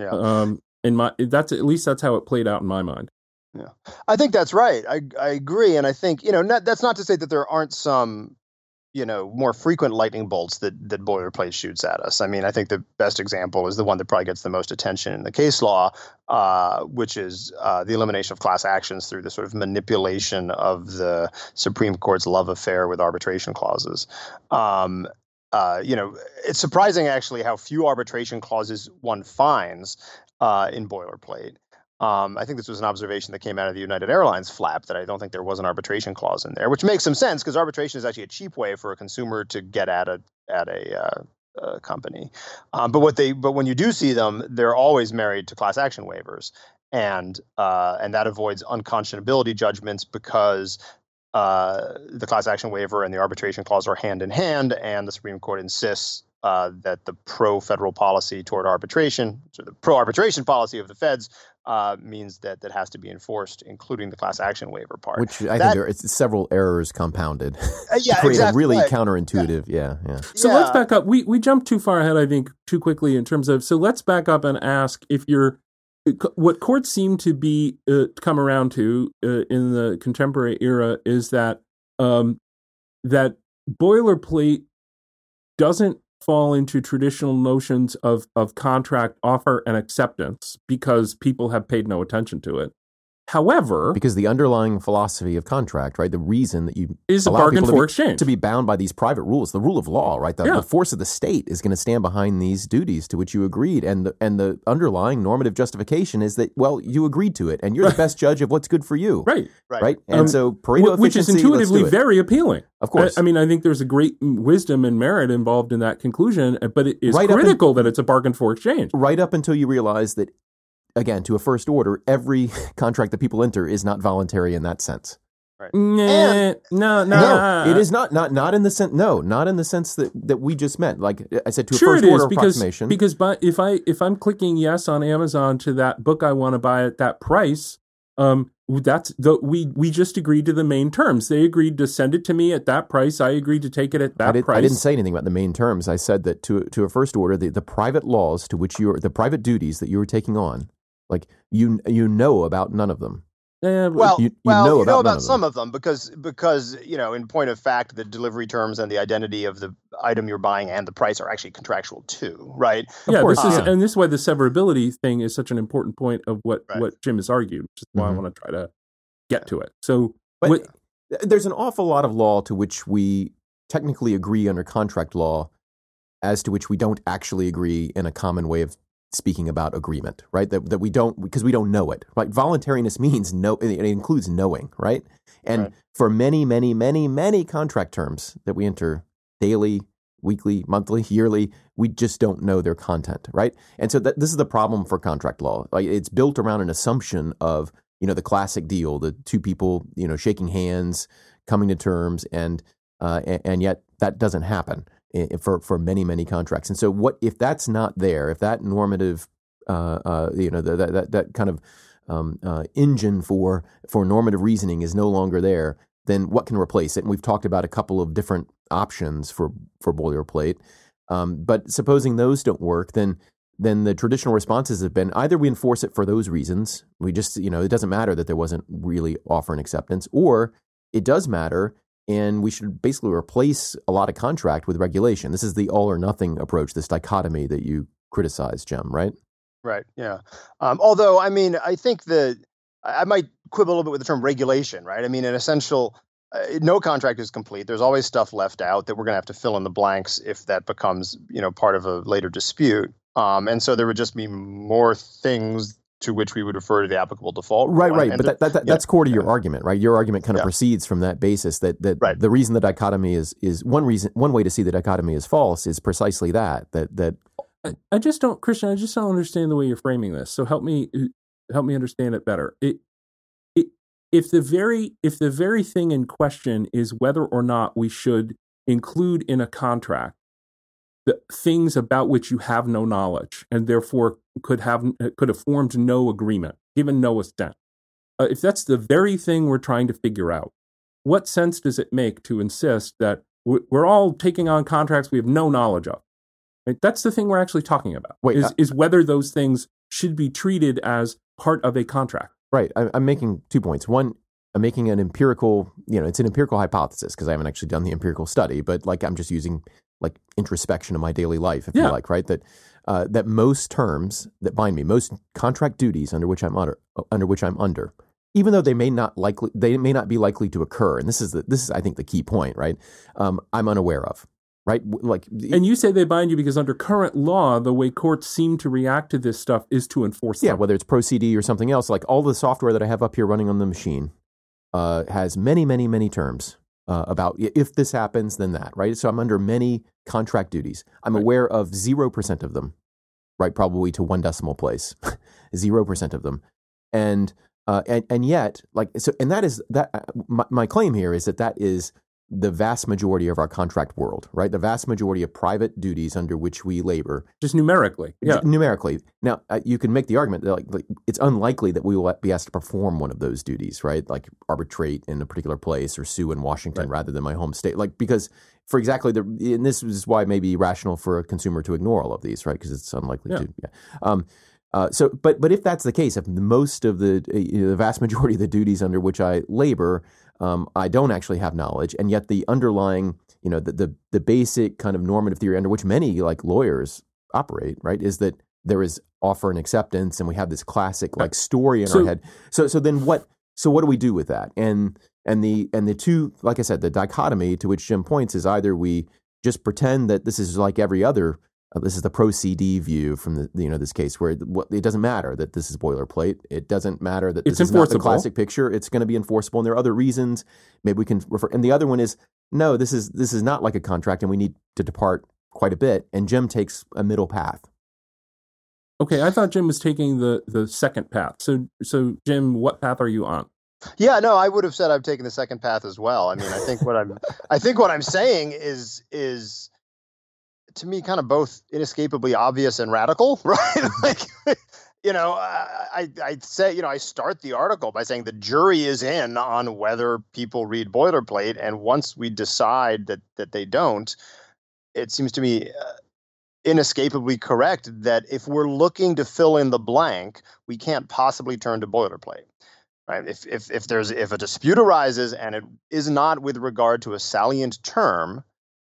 Yeah, um, in my that's at least that's how it played out in my mind. Yeah, I think that's right. I I agree, and I think you know not, that's not to say that there aren't some you know more frequent lightning bolts that that boilerplate shoots at us. I mean, I think the best example is the one that probably gets the most attention in the case law, uh, which is uh, the elimination of class actions through the sort of manipulation of the Supreme Court's love affair with arbitration clauses. Um, uh, you know, it's surprising actually how few arbitration clauses one finds uh, in boilerplate. Um, I think this was an observation that came out of the United Airlines flap that I don't think there was an arbitration clause in there, which makes some sense because arbitration is actually a cheap way for a consumer to get at a at a uh, Uh, company, um, but what they but when you do see them, they're always married to class action waivers, and uh, and that avoids unconscionability judgments because uh, the class action waiver and the arbitration clause are hand in hand, and the Supreme Court insists uh, that the pro-federal policy toward arbitration, so the pro-arbitration policy of the feds, uh, means that that has to be enforced, including the class action waiver part. Which I that, think there are, it's several errors compounded. Uh, yeah, to create exactly. A really right. counterintuitive. Yeah, yeah. yeah. So yeah. let's back up. We we jumped too far ahead, I think, too quickly in terms of. So let's back up and ask if you're what courts seem to be uh, come around to uh, in the contemporary era is that um, that boilerplate doesn't fall into traditional notions of, of contract offer and acceptance because people have paid no attention to it. However, because the underlying philosophy of contract, right, the reason that you is a bargain for to be, exchange to be bound by these private rules, the rule of law, right, the, yeah. the force of the state is going to stand behind these duties to which you agreed, and the, and the underlying normative justification is that well, you agreed to it, and you're right. the best judge of what's good for you, right, right, right? and um, so Pareto w- which is intuitively very appealing, of course. I, I mean, I think there's a great wisdom and merit involved in that conclusion, but it is right critical in, that it's a bargain for exchange, right up until you realize that. Again, to a first order, every contract that people enter is not voluntary in that sense. Right. Nah, no, no, no, it is not. Not not in the sense. No, not in the sense that, that we just meant. Like I said, to a sure first order because, approximation. Because by, if I if I'm clicking yes on Amazon to that book I want to buy at that price, um, that's the we we just agreed to the main terms. They agreed to send it to me at that price. I agreed to take it at that I did, price. I didn't say anything about the main terms. I said that to to a first order, the, the private laws to which you are, the private duties that you were taking on. Like you, you know about none of them. Eh, well, you, you well, know you know about, about of some of them because, because you know, in point of fact, the delivery terms and the identity of the item you're buying and the price are actually contractual too, right? Yeah, of course. This uh, is, and this is why the severability thing is such an important point of what, right. what Jim has argued, which is why mm-hmm. I want to try to get to it. So, but what, there's an awful lot of law to which we technically agree under contract law, as to which we don't actually agree in a common way of. Speaking about agreement, right? That that we don't because we don't know it. Right? Voluntariness means no. It includes knowing, right? And right. for many, many, many, many contract terms that we enter daily, weekly, monthly, yearly, we just don't know their content, right? And so that, this is the problem for contract law. Like it's built around an assumption of you know the classic deal, the two people you know shaking hands, coming to terms, and uh, and, and yet that doesn't happen. For, for many, many contracts. And so what if that's not there, if that normative, uh, uh, you know, that that, that kind of um, uh, engine for for normative reasoning is no longer there, then what can replace it? And we've talked about a couple of different options for, for boilerplate. Um, but supposing those don't work, then then the traditional responses have been either we enforce it for those reasons. We just, you know, it doesn't matter that there wasn't really offer and acceptance, or it does matter. And we should basically replace a lot of contract with regulation. This is the all or nothing approach, this dichotomy that you criticize, Jim, right? Right. Yeah. Um, although, I mean, I think that I might quibble a little bit with the term regulation, right? I mean, an essential, uh, no contract is complete. There's always stuff left out that we're going to have to fill in the blanks if that becomes, you know, part of a later dispute. Um, and so there would just be more things to which we would refer to the applicable default. Right, right. But that, that, that, yeah. that's core to your yeah. argument, right? Your argument kind of yeah. proceeds from that basis that, that right. the reason the dichotomy is, is one reason, one way to see the dichotomy is false is precisely that, that, that. I, I just don't, Christian, I just don't understand the way you're framing this. So help me, help me understand it better. It, it, if the very, if the very thing in question is whether or not we should include in a contract the things about which you have no knowledge and therefore could have could have formed no agreement, given no assent. Uh, if that's the very thing we're trying to figure out, what sense does it make to insist that we're all taking on contracts we have no knowledge of? Right? That's the thing we're actually talking about. Wait, is, I, is whether those things should be treated as part of a contract. Right. I, I'm making two points. One, I'm making an empirical, you know, it's an empirical hypothesis because I haven't actually done the empirical study, but like I'm just using like introspection of my daily life, if yeah. you like, right? That uh, that most terms that bind me, most contract duties under which I'm under, under which I'm under, even though they may not likely, they may not be likely to occur. And this is the, this is I think the key point, right? Um, I'm unaware of, right? Like, and you say they bind you because under current law, the way courts seem to react to this stuff is to enforce them. Yeah, whether it's Pro C D or something else, like all the software that I have up here running on the machine uh, has many, many, many terms. Uh, about if this happens, then that, right? So I'm under many contract duties. I'm right. aware of zero percent of them, right? Probably to one decimal place, zero percent of them. And, uh, and, and yet like, so, and that is that uh, my, my claim here is that that is the vast majority of our contract world, right? The vast majority of private duties under which we labor. Just numerically. Yeah. Numerically. Now uh, you can make the argument that like, like it's unlikely that we will be asked to perform one of those duties, right? Like arbitrate in a particular place or sue in Washington right. rather than my home state. Like, because for exactly the, and this is why it may be rational for a consumer to ignore all of these, right? Because it's unlikely yeah. to, yeah. Um, Uh, so, but but if that's the case, if most of the you know, the vast majority of the duties under which I labor, um, I don't actually have knowledge, and yet the underlying, you know, the, the the basic kind of normative theory under which many like lawyers operate, right, is that there is offer and acceptance, and we have this classic like story in so, our head. So so then what? So what do we do with that? And and the and the two, like I said, the dichotomy to which Jim points is either we just pretend that this is like every other. Uh, this is the Pro C D view from the you know this case where it, it doesn't matter that this is boilerplate. It doesn't matter that this it's is not the classic picture. It's going to be enforceable, and there are other reasons. Maybe we can refer. And the other one is no, this is this is not like a contract, and we need to depart quite a bit. And Jim takes a middle path. Okay, I thought Jim was taking the the second path. So so Jim, what path are you on? Yeah, no, I would have said I've taken the second path as well. I mean, I think what I'm I think what I'm saying is is. to me, kind of both inescapably obvious and radical, right? Like, you know, I I say, you know, I start the article by saying the jury is in on whether people read boilerplate, and once we decide that that they don't, it seems to me uh, inescapably correct that if we're looking to fill in the blank, we can't possibly turn to boilerplate. Right? If if if there's if a dispute arises and it is not with regard to a salient term,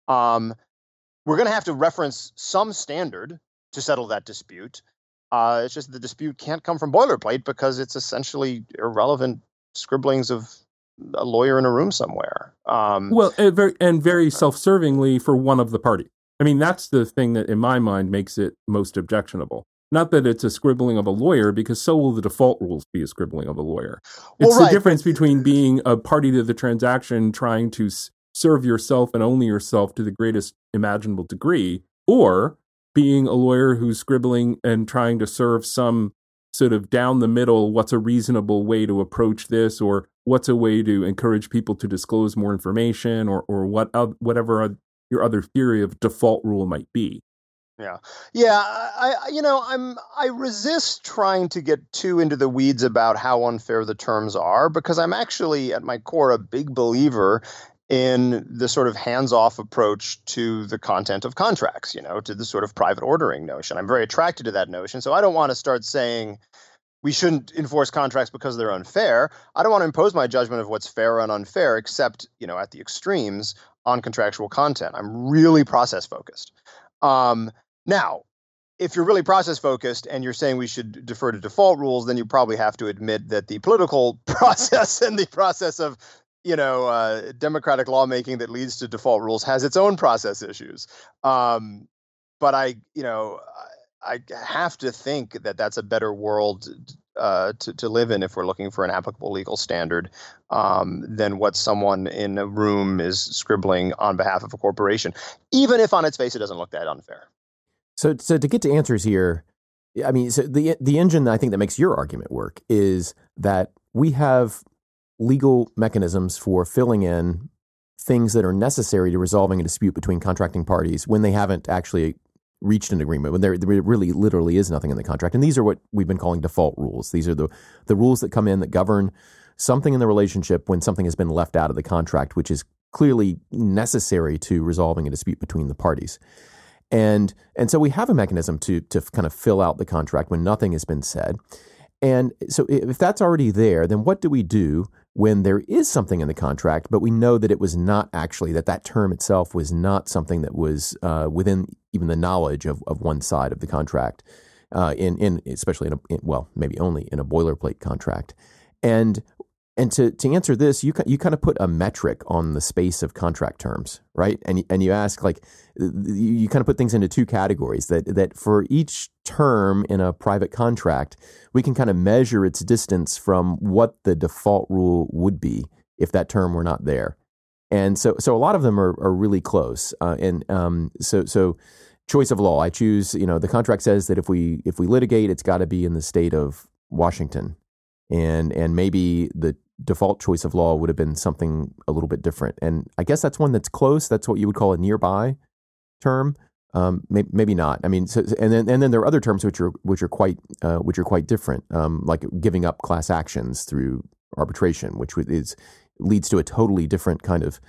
um. We're going to have to reference some standard to settle that dispute. Uh, it's just the dispute can't come from boilerplate because it's essentially irrelevant scribblings of a lawyer in a room somewhere. Um, well, and very, and very self-servingly for one of the party. I mean, that's the thing that in my mind makes it most objectionable. Not that it's a scribbling of a lawyer, because so will the default rules be a scribbling of a lawyer. It's well, right. the difference between being a party to the transaction trying to serve yourself and only yourself to the greatest imaginable degree, or being a lawyer who's scribbling and trying to serve some sort of down the middle, what's a reasonable way to approach this, or what's a way to encourage people to disclose more information, or or what whatever your other theory of default rule might be. Yeah. Yeah. I, you know, I'm, I resist trying to get too into the weeds about how unfair the terms are, because I'm actually at my core a big believer in the sort of hands-off approach to the content of contracts, you know, to the sort of private ordering notion. I'm very attracted to that notion. So I don't want to start saying, we shouldn't enforce contracts because they're unfair. I don't want to impose my judgment of what's fair and unfair, except, you know, at the extremes on contractual content. I'm really process focused. Um, now, if you're really process focused and you're saying we should defer to default rules, then you probably have to admit that the political process and the process of, you know, uh, democratic lawmaking that leads to default rules has its own process issues. Um, but I, you know, I have to think that that's a better world uh, to, to live in if we're looking for an applicable legal standard um, than what someone in a room is scribbling on behalf of a corporation, even if on its face it doesn't look that unfair. So, so to get to answers here, I mean, so the the engine I think that makes your argument work is that we have legal mechanisms for filling in things that are necessary to resolving a dispute between contracting parties when they haven't actually reached an agreement, when there, there really literally is nothing in the contract. And these are what we've been calling default rules. These are the, the rules that come in that govern something in the relationship when something has been left out of the contract, which is clearly necessary to resolving a dispute between the parties. And and so we have a mechanism to to kind of fill out the contract when nothing has been said. And so if that's already there, then what do we do when there is something in the contract, but we know that it was not actually, that that term itself was not something that was uh, within even the knowledge of, of one side of the contract, uh, in, in especially in, a, in, well, maybe only in a boilerplate contract. And and to, to answer this, you you kind of put a metric on the space of contract terms, right? And, and you ask, like, you kind of put things into two categories, that that for each term in a private contract, we can kind of measure its distance from what the default rule would be if that term were not there. And so so a lot of them are, are really close. Uh, and um, so so choice of law, I choose, you know, the contract says that if we if we litigate, it's got to be in the state of Washington. And and maybe the default choice of law would have been something a little bit different. And I guess that's one that's close. That's what you would call a nearby term. Um, may, maybe not. I mean, so, and then and then there are other terms which are which are quite uh, which are quite different, um, like giving up class actions through arbitration, which is leads to a totally different kind of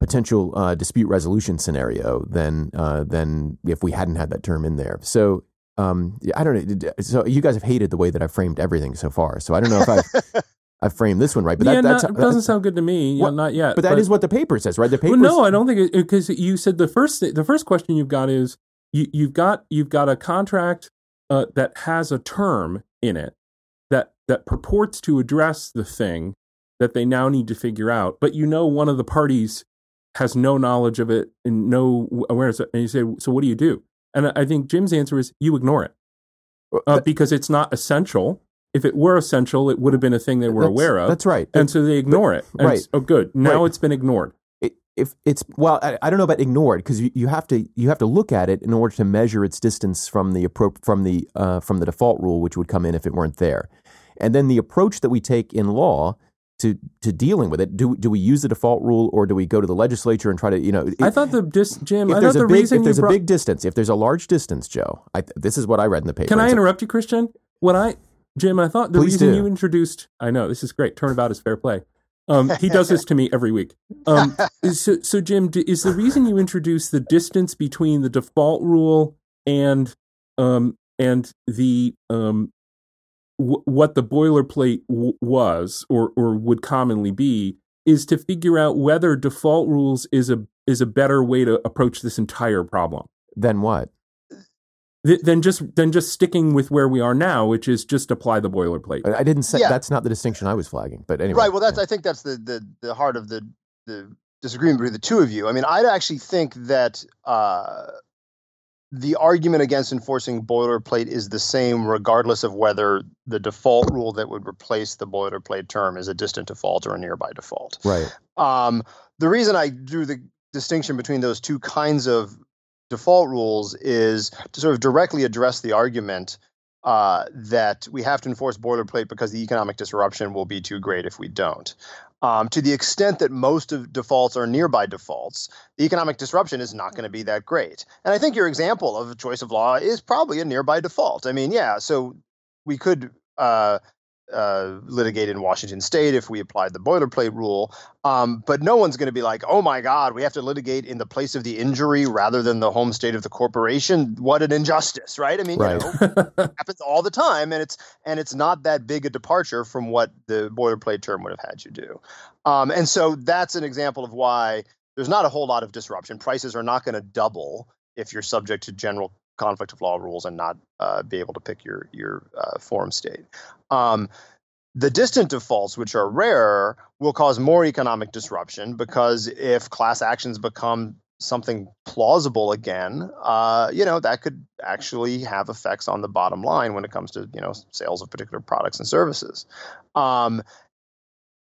potential uh, dispute resolution scenario than uh, than if we hadn't had that term in there. So. Um, I don't know. So you guys have hated the way that I framed everything so far. So I don't know if I've, I've framed this one right. But yeah, that that's, not, doesn't that's, sound good to me. What, yeah, not yet. But that but, is what the paper says, right? The paper. Well, no, I don't think it, because you said the first the first question you've got is you, you've got you've got a contract uh, that has a term in it that that purports to address the thing that they now need to figure out. But you know, one of the parties has no knowledge of it and no awareness of it. And you say, so what do you do? And I think Jim's answer is you ignore it uh, because it's not essential. If it were essential, it would have been a thing they were that's, aware of. That's right. And it, so they ignore but, it. And right. Oh, good. Now right. It's been ignored. It, if it's well, I, I don't know about ignored because you, you have to you have to look at it in order to measure its distance from the appro- from the uh, from the default rule, which would come in if it weren't there. And then the approach that we take in law to to dealing with it. Do do we use the default rule or do we go to the legislature and try to, you know... If, I thought the dis, Jim, I thought the big, reason If there's you brought, a big distance, if there's a large distance, Joe, I, this is what I read in the paper. Can I interrupt you, Christian? When I, Jim, I thought the reason do. you introduced... I know, this is great. Turnabout is fair play. Um, he does this to me every week. Um, so, so, Jim, is the reason you introduced the distance between the default rule and um, and the... Um, what the boilerplate w- was or, or would commonly be is to figure out whether default rules is a is a better way to approach this entire problem. Than what? Th- than just than just sticking with where we are now, which is just apply the boilerplate. I didn't say yeah. That's not the distinction I was flagging, but anyway. Right. Well, that's yeah. I think that's the, the, the heart of the, the disagreement between the two of you. I mean, I'd actually think that uh, the argument against enforcing boilerplate is the same regardless of whether the default rule that would replace the boilerplate term is a distant default or a nearby default. Right. Um, the reason I drew the distinction between those two kinds of default rules is to sort of directly address the argument uh, that we have to enforce boilerplate because the economic disruption will be too great if we don't. Um, to the extent that most of defaults are nearby defaults, the economic disruption is not going to be that great. And I think your example of a choice of law is probably a nearby default. I mean, yeah, so we could uh, uh, litigate in Washington state if we applied the boilerplate rule. Um, but no one's going to be like, oh, my God, we have to litigate in the place of the injury rather than the home state of the corporation. What an injustice, right? I mean, right. You know, it happens all the time. And it's and it's not that big a departure from what the boilerplate term would have had you do. Um, and so that's an example of why there's not a whole lot of disruption. Prices are not going to double if you're subject to general conflict of law rules and not uh, be able to pick your your uh, form state. Um, the distant defaults, which are rare, will cause more economic disruption because if class actions become something plausible again, uh, you know, that could actually have effects on the bottom line when it comes to, you know, sales of particular products and services. Um,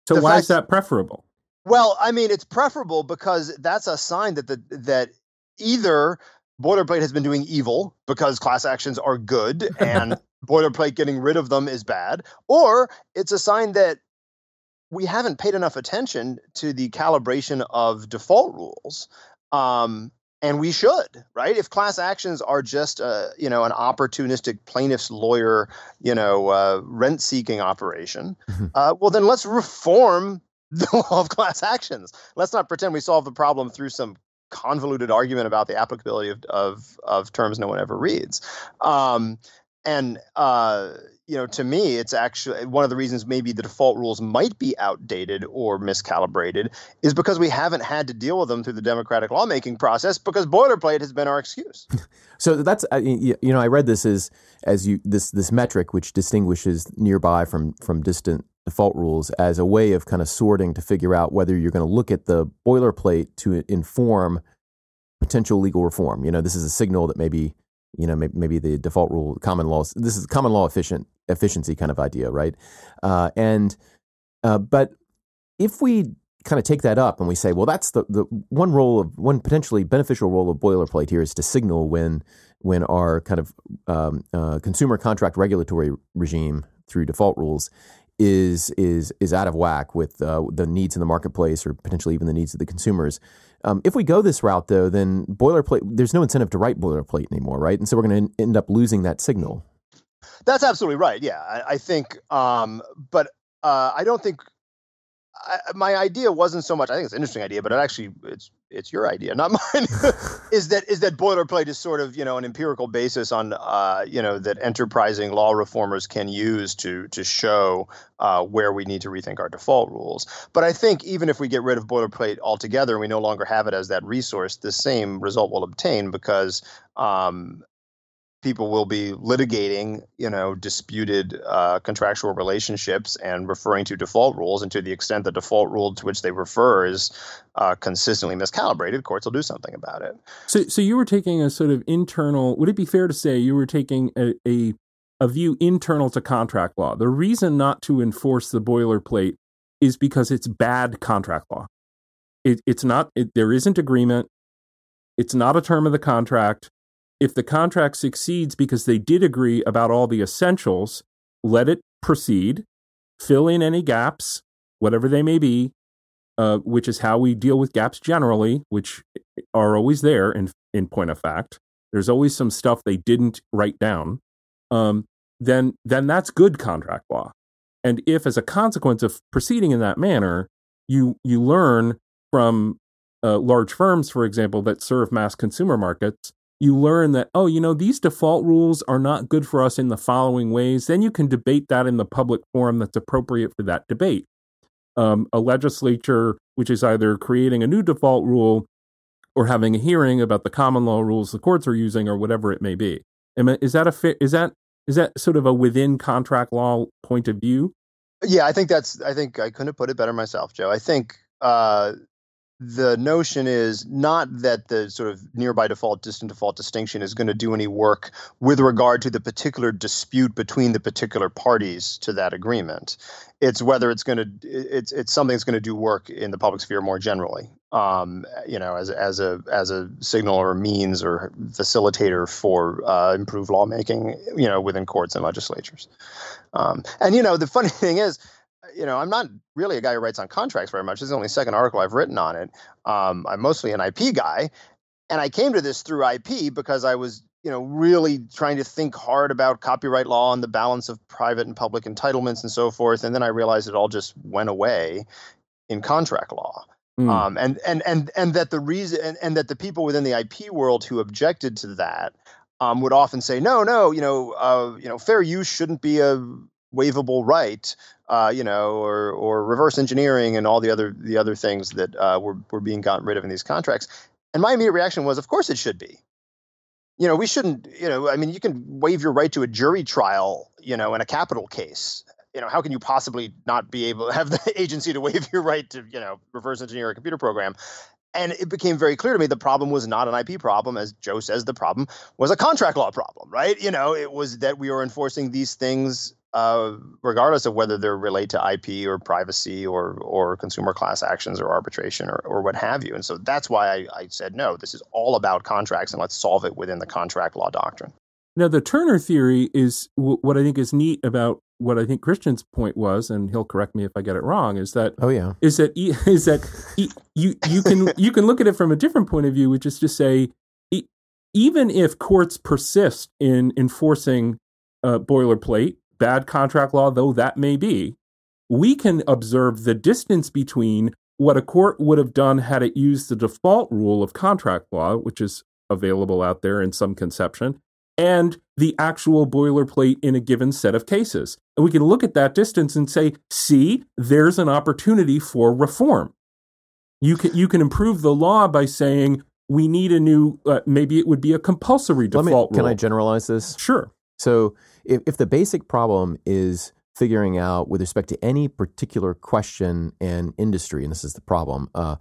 so why fact, is that preferable? Well, I mean, it's preferable because that's a sign that the that either boilerplate has been doing evil because class actions are good and boilerplate getting rid of them is bad, or it's a sign that we haven't paid enough attention to the calibration of default rules. Um, and we should, right? If class actions are just, uh, you know, an opportunistic plaintiff's lawyer, you know, uh, rent seeking operation, uh, well, then let's reform the law of class actions. Let's not pretend we solve the problem through some convoluted argument about the applicability of of, of terms no one ever reads. Um, and, uh, you know, to me, it's actually one of the reasons maybe the default rules might be outdated or miscalibrated is because we haven't had to deal with them through the democratic lawmaking process because boilerplate has been our excuse. So that's, you know, I read this as, as you, this, this metric, which distinguishes nearby from, from distant default rules as a way of kind of sorting to figure out whether you're going to look at the boilerplate to inform potential legal reform. You know, this is a signal that maybe, you know, maybe the default rule, common laws, this is common law efficient efficiency kind of idea, right? Uh, and, uh, but if we kind of take that up and we say, well, that's the, the one role of one potentially beneficial role of boilerplate here is to signal when, when our kind of um, uh, consumer contract regulatory regime through default rules is is is out of whack with uh, the needs in the marketplace or potentially even the needs of the consumers. Um, if we go this route, though, then boilerplate, there's no incentive to write boilerplate anymore, right? And so we're going to end up losing that signal. That's absolutely right. Yeah, I, I think, um, but uh, I don't think I, my idea wasn't so much. I think it's an interesting idea, but it actually it's it's your idea, not mine. is that is that boilerplate is sort of, you know, an empirical basis on uh, you know, that enterprising law reformers can use to to show uh, where we need to rethink our default rules. But I think even if we get rid of boilerplate altogether and we no longer have it as that resource, the same result will obtain because um, people will be litigating, you know, disputed uh, contractual relationships and referring to default rules. And to the extent the default rule to which they refer is uh, consistently miscalibrated, courts will do something about it. So, so you were taking a sort of internal. Would it be fair to say you were taking a a, a view internal to contract law? The reason not to enforce the boilerplate is because it's bad contract law. It, it's not. It, there isn't agreement. It's not a term of the contract. If the contract succeeds because they did agree about all the essentials, let it proceed, fill in any gaps, whatever they may be, uh, which is how we deal with gaps generally, which are always there in, in point of fact. There's always some stuff they didn't write down. Um, then, then that's good contract law. And if, as a consequence of proceeding in that manner, you, you learn from uh, large firms, for example, that serve mass consumer markets, you learn that, oh, you know, these default rules are not good for us in the following ways, then you can debate that in the public forum that's appropriate for that debate. Um, a legislature, which is either creating a new default rule or having a hearing about the common law rules the courts are using or whatever it may be. Is that a fit, is that is that sort of a within contract law point of view? Yeah, I think that's, I think I couldn't have put it better myself, Joe. I think uh the notion is not that the sort of nearby default, distant default distinction is going to do any work with regard to the particular dispute between the particular parties to that agreement. It's whether it's going to, it's it's something that's going to do work in the public sphere more generally, um, you know, as as a as a signal or means or facilitator for uh, improved lawmaking, you know, within courts and legislatures. Um, and you know, the funny thing is, you know, I'm not really a guy who writes on contracts very much. This is the only second article I've written on it. Um, I'm mostly an I P guy. And I came to this through I P because I was, you know, really trying to think hard about copyright law and the balance of private and public entitlements and so forth. And then I realized it all just went away in contract law. Mm. Um, and, and, and, and that the reason, and, and that the people within the I P world who objected to that um, would often say, no, no, you know, uh, you know, fair use shouldn't be a waivable right, uh, you know, or, or reverse engineering and all the other, the other things that uh, were, were being gotten rid of in these contracts. And my immediate reaction was, of course it should be. You know, we shouldn't, you know, I mean, you can waive your right to a jury trial, you know, in a capital case. You know, how can you possibly not be able to have the agency to waive your right to, you know, reverse engineer a computer program? And it became very clear to me the problem was not an I P problem. As Joe says, the problem was a contract law problem, right? You know, it was that we were enforcing these things uh, regardless of whether they're related to I P or privacy or or consumer class actions or arbitration or, or what have you. And so that's why I, I said, no, this is all about contracts and let's solve it within the contract law doctrine. Now, the Turner theory is w- what I think is neat about what I think Christian's point was, and he'll correct me if I get it wrong, is that oh yeah, is that e- is that e- you you can you can look at it from a different point of view, which is to say, e- even if courts persist in enforcing uh, boilerplate bad contract law, though that may be, we can observe the distance between what a court would have done had it used the default rule of contract law, which is available out there in some conception, and the actual boilerplate in a given set of cases. And we can look at that distance and say, see, there's an opportunity for reform. You can you can improve the law by saying we need a new, uh, maybe it would be a compulsory default Let me, rule. Can I generalize this? Sure. So if, if the basic problem is figuring out with respect to any particular question and industry, and this is the problem, uh,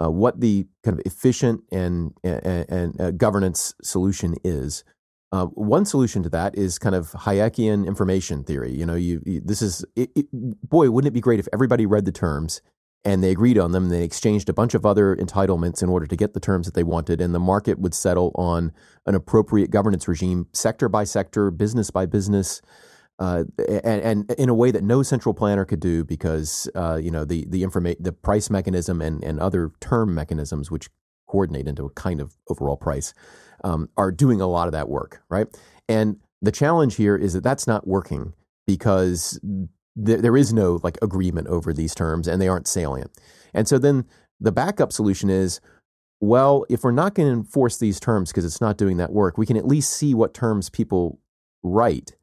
uh, what the kind of efficient and, and, and uh, governance solution is, Uh, one solution to that is kind of Hayekian information theory. You know, you, you this is it, it, boy, wouldn't it be great if everybody read the terms and they agreed on them? And they exchanged a bunch of other entitlements in order to get the terms that they wanted, and the market would settle on an appropriate governance regime, sector by sector, business by business, uh, and, and in a way that no central planner could do because uh, you know the the informa- the price mechanism and and other term mechanisms which coordinate into a kind of overall price, um, are doing a lot of that work, right? And the challenge here is that that's not working because th- there is no like agreement over these terms and they aren't salient. And so then the backup solution is, well, if we're not going to enforce these terms because it's not doing that work, we can at least see what terms people write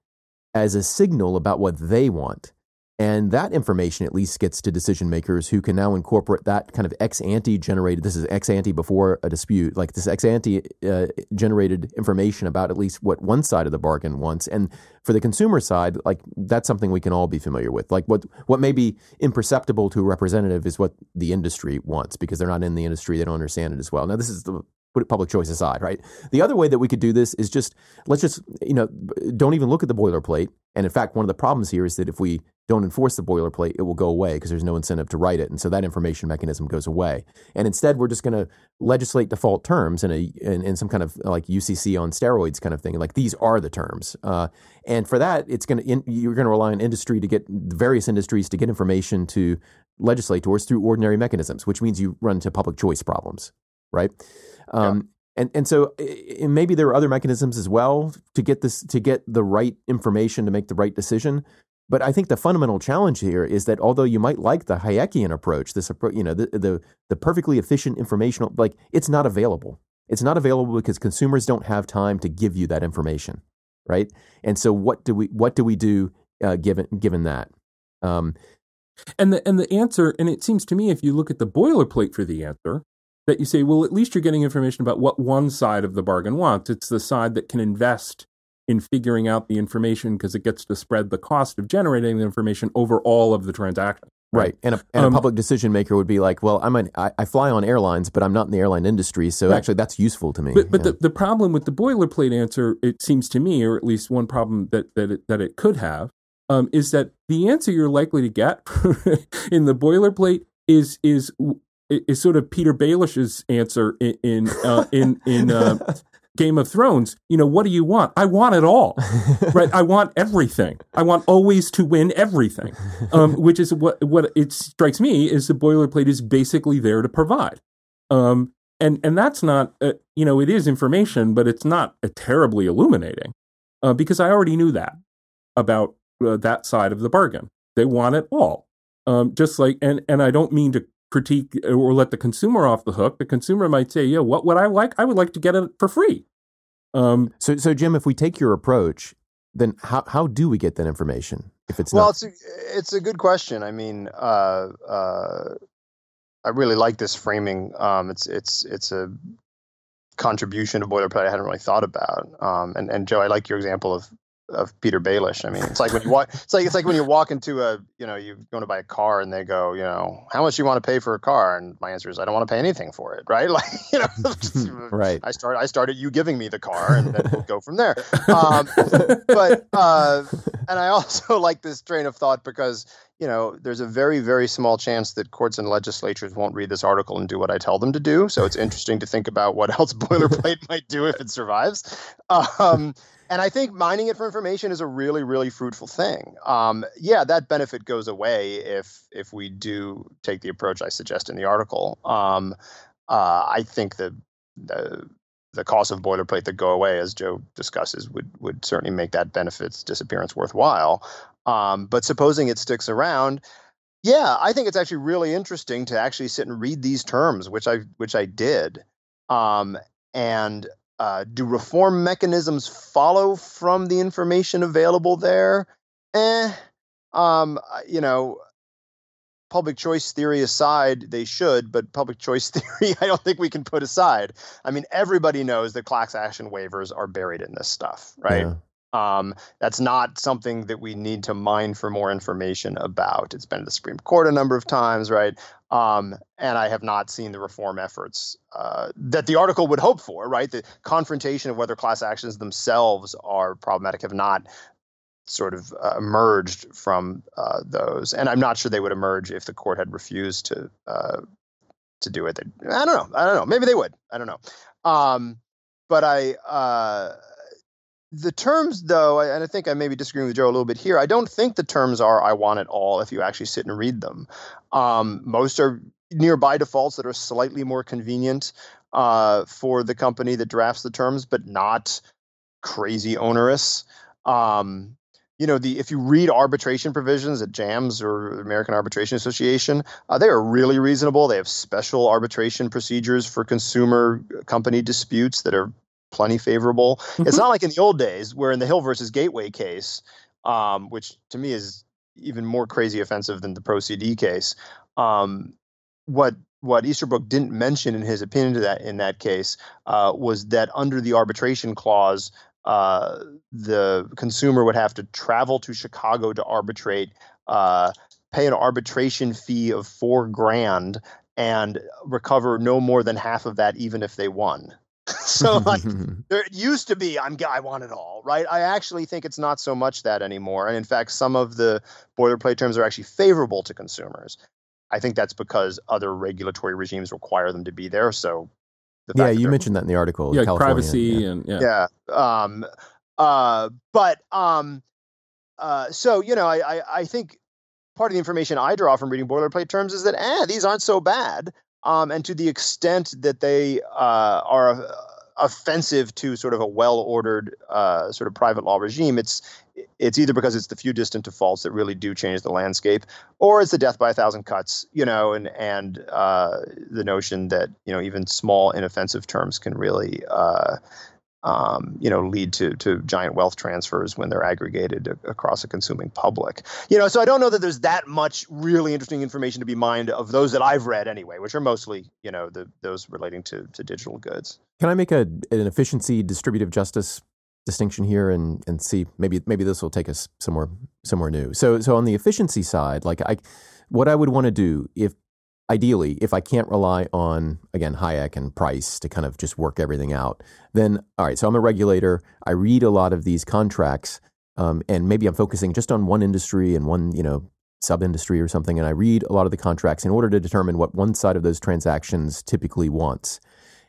as a signal about what they want. And that information at least gets to decision makers who can now incorporate that kind of ex ante generated. This is ex ante before a dispute, like this ex ante uh, generated information about at least what one side of the bargain wants. And for the consumer side, like that's something we can all be familiar with. Like what what may be imperceptible to a representative is what the industry wants because they're not in the industry, they don't understand it as well. Now this is the put public choice aside, right? The other way that we could do this is just, let's just, you know, don't even look at the boilerplate. And in fact, one of the problems here is that if we don't enforce the boilerplate, it will go away because there's no incentive to write it. And so that information mechanism goes away. And instead, we're just going to legislate default terms in a in, in some kind of like U C C on steroids kind of thing. Like these are the terms. Uh, and for that, it's going to you're going to rely on industry to get various industries to get information to legislators through ordinary mechanisms, which means you run into public choice problems, right? Um, yeah. And and so and maybe there are other mechanisms as well to get this to get the right information to make the right decision. But I think the fundamental challenge here is that although you might like the Hayekian approach, this approach, you know, the, the the perfectly efficient informational, like it's not available. It's not available because consumers don't have time to give you that information, right? And so what do we what do we do uh, given given that? Um, and the and the answer, and it seems to me, if you look at the boilerplate for the answer, that you say, well, at least you're getting information about what one side of the bargain wants. It's the side that can invest in figuring out the information because it gets to spread the cost of generating the information over all of the transaction. Right. right. And, a, and um, a public decision maker would be like, well, I'm an, I, I fly on airlines, but I'm not in the airline industry. So right. actually that's useful to me. But, but yeah. the, the problem with the boilerplate answer, it seems to me, or at least one problem that, that, it, that it could have, um, is that the answer you're likely to get in the boilerplate is is is sort of Peter Baelish's answer in in uh, in, in uh, Game of Thrones. You know, what do you want? I want it all, right? I want everything. I want always to win everything, um, which is what what it strikes me is the boilerplate is basically there to provide. Um, And and that's not, uh, you know, it is information, but it's not uh, terribly illuminating uh, because I already knew that about uh, that side of the bargain. They want it all. Um, just like, and, and I don't mean to critique or let the consumer off the hook. The consumer might say, yeah, what would I like? I would like to get it for free. Um, so, so Jim, if we take your approach, then how, how do we get that information if it's well, not? Well, it's, it's a good question. I mean, uh, uh, I really like this framing. Um, it's it's it's a contribution to boilerplate I hadn't really thought about. Um, and and Joe, I like your example of of Peter Baelish. I mean, it's like when you walk. It's like it's like when you walk into a you know you're going to buy a car and they go you know how much do you want to pay for a car, and my answer is I don't want to pay anything for it, right? Like you know, right. I start I started you giving me the car and then we'll go from there. Um, but uh, and I also like this train of thought because. You know, there's a very, very small chance that courts and legislatures won't read this article and do what I tell them to do. So it's interesting to think about what else boilerplate might do if it survives. Um, and I think mining it for information is a really, really fruitful thing. Um, yeah, that benefit goes away if if we do take the approach I suggest in the article. Um, uh, I think the, the the cost of boilerplate that go away, as Joe discusses, would would certainly make that benefit's disappearance worthwhile. Um, but supposing it sticks around, yeah, I think it's actually really interesting to actually sit and read these terms, which I which I did. Um, and uh, do reform mechanisms follow from the information available there? Eh, um, you know, public choice theory aside, they should, but public choice theory, I don't think we can put aside. I mean, everybody knows that class action waivers are buried in this stuff, right? Yeah. Um, that's not something that we need to mine for more information about. It's been to the Supreme Court a number of times, right? Um, and I have not seen the reform efforts uh, that the article would hope for, right? The confrontation of whether class actions themselves are problematic have not sort of uh, emerged from uh, those. And I'm not sure they would emerge if the court had refused to uh, to do it. They'd, I don't know. I don't know. Maybe they would. I don't know. Um, but I... Uh, The terms, though, and I think I may be disagreeing with Joe a little bit here, I don't think the terms are I want it all if you actually sit and read them. Um, most are nearby defaults that are slightly more convenient uh, for the company that drafts the terms, but not crazy onerous. Um, you know, the if you read arbitration provisions at JAMS or American Arbitration Association, uh, they are really reasonable. They have special arbitration procedures for consumer company disputes that are plenty favorable. Mm-hmm. It's not like in the old days where in the Hill versus Gateway case, um, which to me is even more crazy offensive than the Pro C D case. Um, what what Easterbrook didn't mention in his opinion to that in that case uh, was that under the arbitration clause, uh, the consumer would have to travel to Chicago to arbitrate, uh, pay an arbitration fee of four grand, and recover no more than half of that, even if they won. So like there it used to be, I'm I want it all, right? I actually think it's not so much that anymore. And in fact, some of the boilerplate terms are actually favorable to consumers. I think that's because other regulatory regimes require them to be there. So the fact yeah, that you mentioned that in the article. Yeah, California, privacy yeah. and yeah. yeah. Um, uh, but um, uh, so you know, I, I I think part of the information I draw from reading boilerplate terms is that eh, these aren't so bad. Um, and to the extent that they uh, are uh, offensive to sort of a well-ordered uh, sort of private law regime, it's it's either because it's the few distant defaults that really do change the landscape, or it's the death by a thousand cuts, you know, and and uh, the notion that you know even small inoffensive terms can really uh, um, you know lead to to giant wealth transfers when they're aggregated a- across a consuming public. You know, so I don't know that there's that much really interesting information to be mined of those that I've read anyway, which are mostly you know the those relating to to digital goods. Can I make a an efficiency distributive justice distinction here and and see maybe maybe this will take us somewhere somewhere new. So so on the efficiency side, like I what I would want to do if ideally, if I can't rely on, again, Hayek and Price to kind of just work everything out, then, all right, so I'm a regulator. I read a lot of these contracts, um, and maybe I'm focusing just on one industry and one, you know, sub-industry or something, and I read a lot of the contracts in order to determine what one side of those transactions typically wants.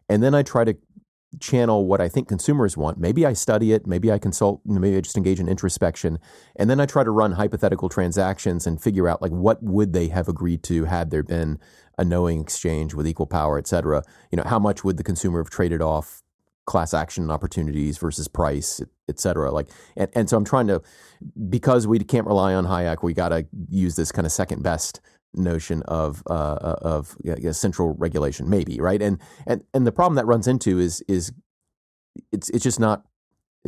And then I try to channel what I think consumers want. Maybe I study it. Maybe I consult. Maybe I just engage in introspection. And then I try to run hypothetical transactions and figure out like what would they have agreed to had there been a knowing exchange with equal power, et cetera. You know, how much would the consumer have traded off class action opportunities versus price, et cetera? Like, and, and so I'm trying to, because we can't rely on Hayek, we got to use this kind of second best notion of uh, of you know, central regulation, maybe, right? And and and the problem that runs into is is it's it's just not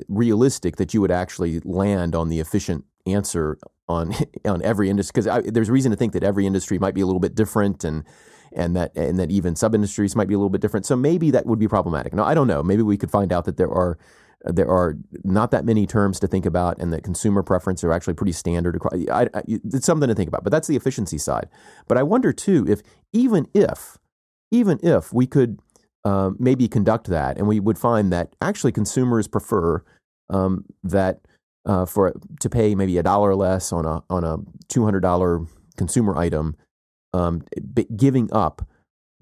realistic that you would actually land on the efficient answer on on every industry, because there's reason to think that every industry might be a little bit different, and and that and that even sub industries might be a little bit different. So maybe that would be problematic. Now I don't know. Maybe we could find out that there are there are not that many terms to think about, and that consumer preferences are actually pretty standard. I, I, it's something to think about, but that's the efficiency side. But I wonder too if even if even if we could uh, maybe conduct that, and we would find that actually consumers prefer um, that. Uh, for to pay maybe a dollar less on a on a two hundred dollar consumer item, um, b- giving up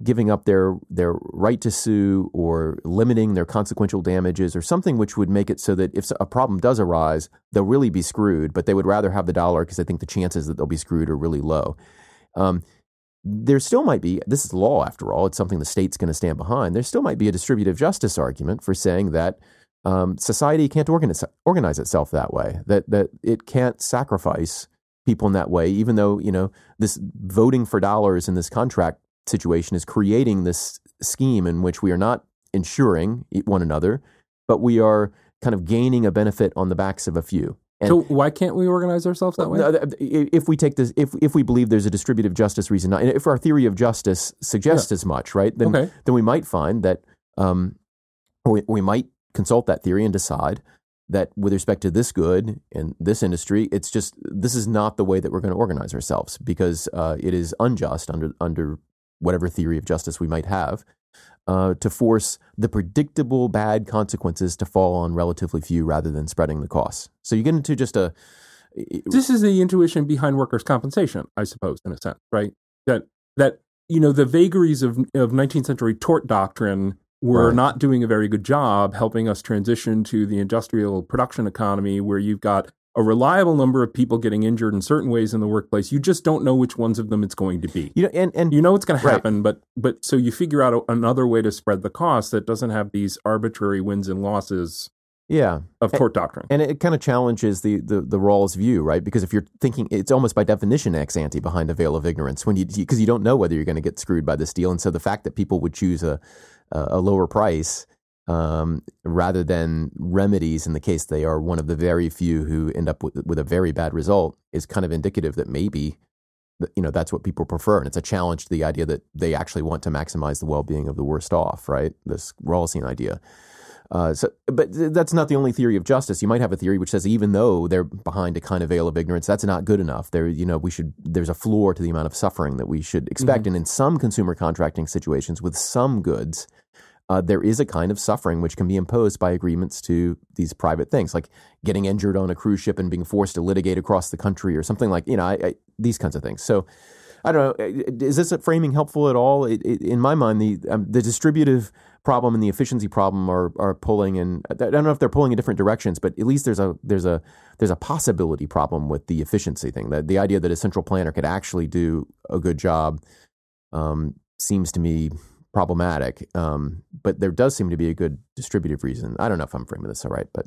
giving up their their right to sue, or limiting their consequential damages, or something which would make it so that if a problem does arise, they'll really be screwed. But they would rather have the dollar because they think the chances that they'll be screwed are really low. Um, there still might be, this is law after all, it's something the state's going to stand behind. There still might be a distributive justice argument for saying that. Um, society can't organize, organize itself that way, that that it can't sacrifice people in that way, even though, you know, this voting for dollars in this contract situation is creating this scheme in which we are not insuring one another, but we are kind of gaining a benefit on the backs of a few. And so why can't we organize ourselves that way? If we take this, if if we believe there's a distributive justice reason, not, and if our theory of justice suggests yeah. as much, right, then, okay. then we might find that um, we, we might consult that theory and decide that with respect to this good and this industry, it's just, this is not the way that we're going to organize ourselves, because uh, it is unjust under under whatever theory of justice we might have uh, to force the predictable bad consequences to fall on relatively few rather than spreading the costs. So you get into just a... It, this is the intuition behind workers' compensation, I suppose, in a sense, right? That, that you know, the vagaries of, of nineteenth century tort doctrine We're right. not doing a very good job helping us transition to the industrial production economy, where you've got a reliable number of people getting injured in certain ways in the workplace. You just don't know which ones of them it's going to be. You know, and, and you know it's going right. to happen, but but so you figure out a, another way to spread the cost that doesn't have these arbitrary wins and losses. Yeah, of tort doctrine, and it kind of challenges the, the the Rawls view, right? Because if you're thinking, it's almost by definition ex ante behind a veil of ignorance when you because you don't know whether you're going to get screwed by this deal, and so the fact that people would choose a a lower price um, rather than remedies in the case they are one of the very few who end up with with a very bad result is kind of indicative that maybe you know that's what people prefer, and it's a challenge to the idea that they actually want to maximize the well being of the worst off, right? This Rawlsian idea. Uh, so, but th- that's not the only theory of justice. You might have a theory which says even though they're behind a kind of veil of ignorance, that's not good enough. There, you know, we should. There's a floor to the amount of suffering that we should expect. Mm-hmm. And in some consumer contracting situations with some goods, uh, there is a kind of suffering which can be imposed by agreements to these private things, like getting injured on a cruise ship and being forced to litigate across the country or something like you know I, I, these kinds of things. So, I don't know. Is this framing helpful at all? It, it, in my mind, the um, the distributive problem and the efficiency problem are are pulling in. I don't know if they're pulling in different directions, but at least there's a there's a there's a possibility problem with the efficiency thing. That the idea that a central planner could actually do a good job um, seems to me problematic. Um, but there does seem to be a good distributive reason. I don't know if I'm framing this all right, but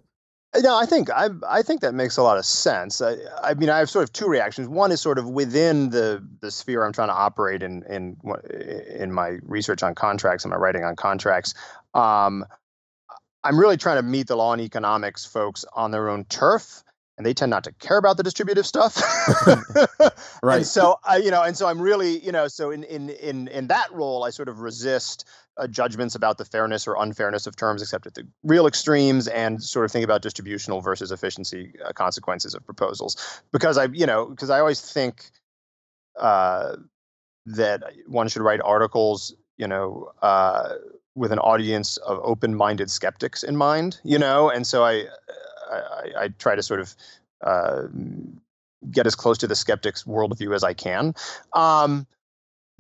no, I think I I think that makes a lot of sense. I, I mean, I have sort of two reactions. One is sort of within the the sphere I'm trying to operate in in in my research on contracts and my writing on contracts. Um, I'm really trying to meet the law and economics folks on their own turf, and they tend not to care about the distributive stuff. Right. And so I, you know, and so I'm really, you know, so in in in in that role, I sort of resist Uh, judgments about the fairness or unfairness of terms, except at the real extremes, and sort of think about distributional versus efficiency uh, consequences of proposals. Because I, you know, because I always think uh, that one should write articles, you know, uh, with an audience of open-minded skeptics in mind, you know, and so I, I, I try to sort of uh, get as close to the skeptic's worldview as I can. Um,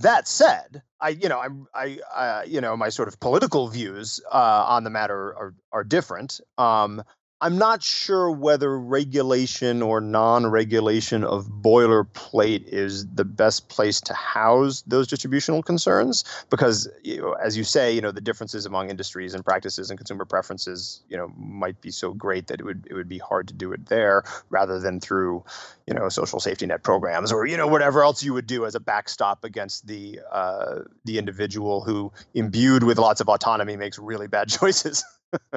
That said, I, you know, I'm, I, I, you know, my sort of political views uh, on the matter are are different. Um, I'm not sure whether regulation or non-regulation of boilerplate is the best place to house those distributional concerns, because, you know, as you say, you know, the differences among industries and practices and consumer preferences, you know, might be so great that it would it would be hard to do it there, rather than through, you know, social safety net programs or, you know, whatever else you would do as a backstop against the uh, the individual who, imbued with lots of autonomy, makes really bad choices.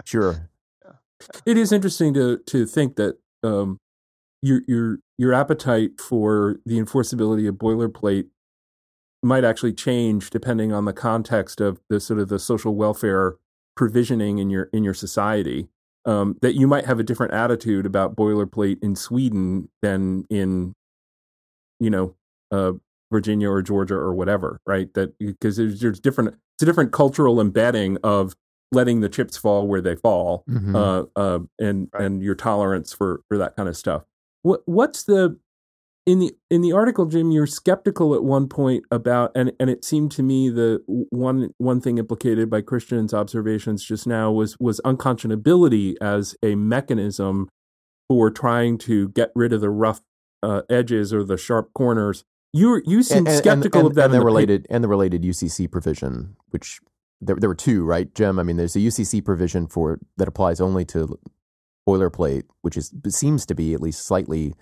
Sure. It is interesting to to think that um, your your your appetite for the enforceability of boilerplate might actually change depending on the context of the sort of the social welfare provisioning in your in your society. Um, that you might have a different attitude about boilerplate in Sweden than in, you know, uh, Virginia or Georgia or whatever, right? That because there's, there's different it's a different cultural embedding of letting the chips fall where they fall, mm-hmm. uh, uh, and right. and your tolerance for, for that kind of stuff. What what's the in the in the article, Jim? You're skeptical at one point about, and, and it seemed to me the one one thing implicated by Christian's observations just now was was unconscionability as a mechanism for trying to get rid of the rough uh, edges or the sharp corners. You you seem skeptical and, and, of that, and, and the, the related and the related U C C provision, which. There, there were two, right, Jim? I mean, there's a U C C provision for that applies only to boilerplate, which is seems to be at least slightly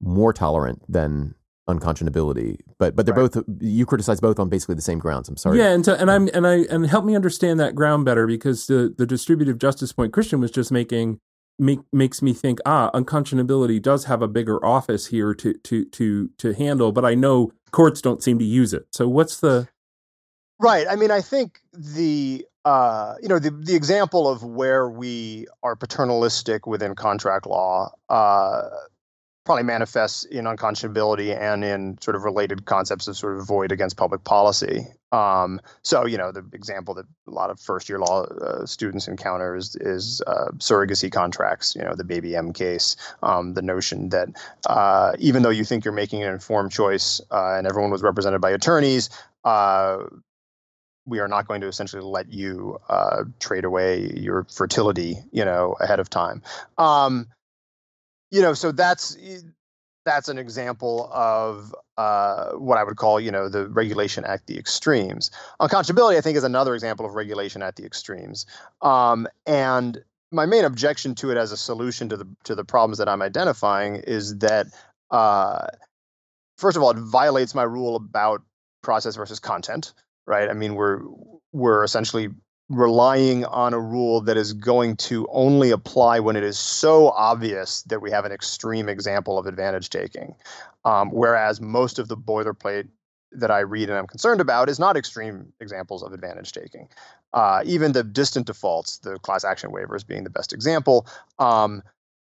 more tolerant than unconscionability. But but they're right. both you criticize both on basically the same grounds. I'm sorry. Yeah, and so, and I'm and I and help me understand that ground better, because the, the distributive justice point Christian was just making make, makes me think ah unconscionability does have a bigger office here to to to to handle, but I know courts don't seem to use it. So what's the Right. I mean, I think the uh, you know the the example of where we are paternalistic within contract law uh, probably manifests in unconscionability and in sort of related concepts of sort of void against public policy. Um, so, you know, the example that a lot of first year law uh, students encounter is, is uh, surrogacy contracts, you know, the Baby M case, um, the notion that uh, even though you think you're making an informed choice uh, and everyone was represented by attorneys, uh, we are not going to essentially let you uh, trade away your fertility, you know, ahead of time. Um, you know, so that's that's an example of uh, what I would call, you know, the regulation at the extremes. Unconscionability, I think, is another example of regulation at the extremes. Um, and my main objection to it as a solution to the to the problems that I'm identifying is that, uh, first of all, it violates my rule about process versus content. Right. I mean, we're we're essentially relying on a rule that is going to only apply when it is so obvious that we have an extreme example of advantage taking, um, whereas most of the boilerplate that I read and I'm concerned about is not extreme examples of advantage taking. Uh, even the distant defaults, the class action waivers being the best example. Um,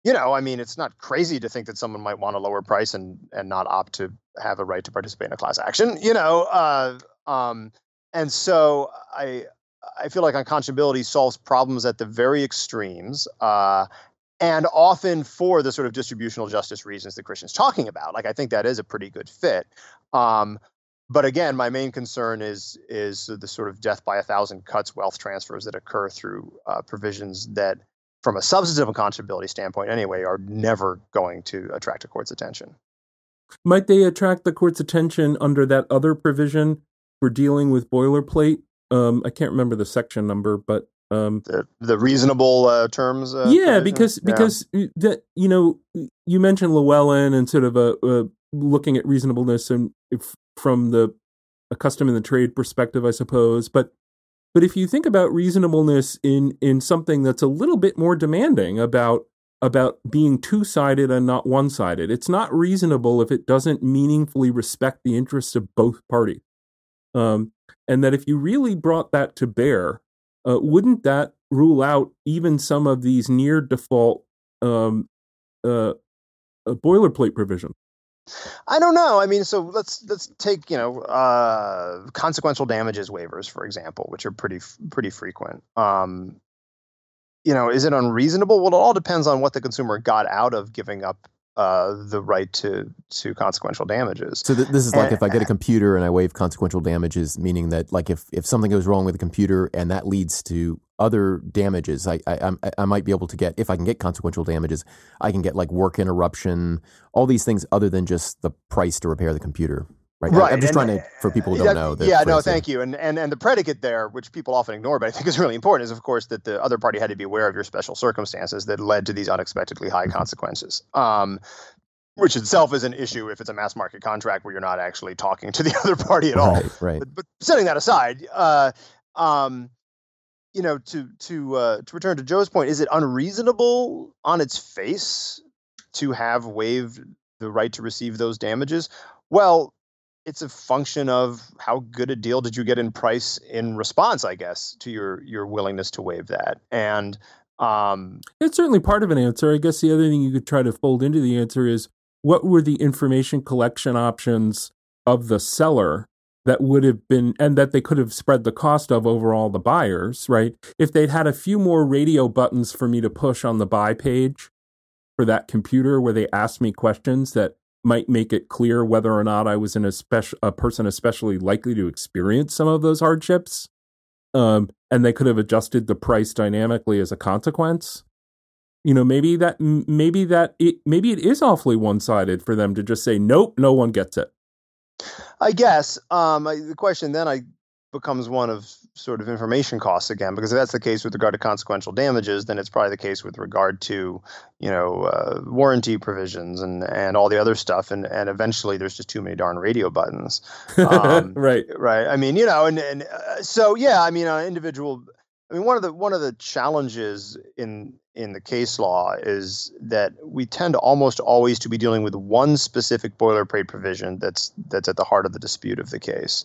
you know, I mean, it's not crazy to think that someone might want a lower price and and not opt to have a right to participate in a class action. You know. Uh, Um, and so I I feel like unconscionability solves problems at the very extremes, uh, and often for the sort of distributional justice reasons that Christian's talking about. Like, I think that is a pretty good fit. Um, but again, my main concern is is the sort of death by a thousand cuts wealth transfers that occur through uh, provisions that, from a substantive unconscionability standpoint anyway, are never going to attract a court's attention. Might they attract the court's attention under that other provision? We're dealing with boilerplate. Um, I can't remember the section number, but um, the, the reasonable uh, terms. Uh, yeah, provision. because because yeah. that you know you mentioned Llewellyn and sort of a, a looking at reasonableness and if, from the a custom and the trade perspective, I suppose. But but if you think about reasonableness in in something that's a little bit more demanding about about being two-sided and not one-sided, it's not reasonable if it doesn't meaningfully respect the interests of both parties. Um, and that if you really brought that to bear, uh, wouldn't that rule out even some of these near default um, uh, uh, boilerplate provisions? I don't know. I mean, so let's let's take, you know, uh, consequential damages waivers, for example, which are pretty pretty frequent. Um, you know, is it unreasonable? Well, it all depends on what the consumer got out of giving up Uh, the right to to consequential damages. So th- this is like and, if I get a computer and I waive consequential damages, meaning that like if, if something goes wrong with the computer and that leads to other damages I, I I might be able to get. If I can get consequential damages, I can get like work interruption, all these things other than just the price to repair the computer. Right. right. I'm just and, trying to, for people who don't yeah, know. Yeah, no, thank you. And, and and the predicate there, which people often ignore, but I think is really important, is, of course, that the other party had to be aware of your special circumstances that led to these unexpectedly high consequences, um, which itself is an issue if it's a mass market contract where you're not actually talking to the other party at all. Right, right. But, but setting that aside, uh, um, you know, to, to, uh, to return to Joe's point, is it unreasonable on its face to have waived the right to receive those damages? Well, it's a function of how good a deal did you get in price in response, I guess, to your your willingness to waive that. And um, it's certainly part of an answer. I guess the other thing you could try to fold into the answer is, what were the information collection options of the seller that would have been, and that they could have spread the cost of over all the buyers, right? If they'd had a few more radio buttons for me to push on the buy page for that computer where they asked me questions that might make it clear whether or not I was in a, speci- a person especially likely to experience some of those hardships. Um, and they could have adjusted the price dynamically as a consequence. You know, maybe that, maybe that, it, maybe it is awfully one-sided for them to just say, nope, no one gets it. I guess um, I, the question then I becomes one of sort of information costs again, because if that's the case with regard to consequential damages, then it's probably the case with regard to, you know, uh, warranty provisions and, and all the other stuff. And, and eventually there's just too many darn radio buttons. Um, right. Right. I mean, you know, and, and uh, so, yeah, I mean, on individual, I mean, one of the, one of the challenges in, in the case law is that we tend to almost always to be dealing with one specific boilerplate provision that's, that's at the heart of the dispute of the case.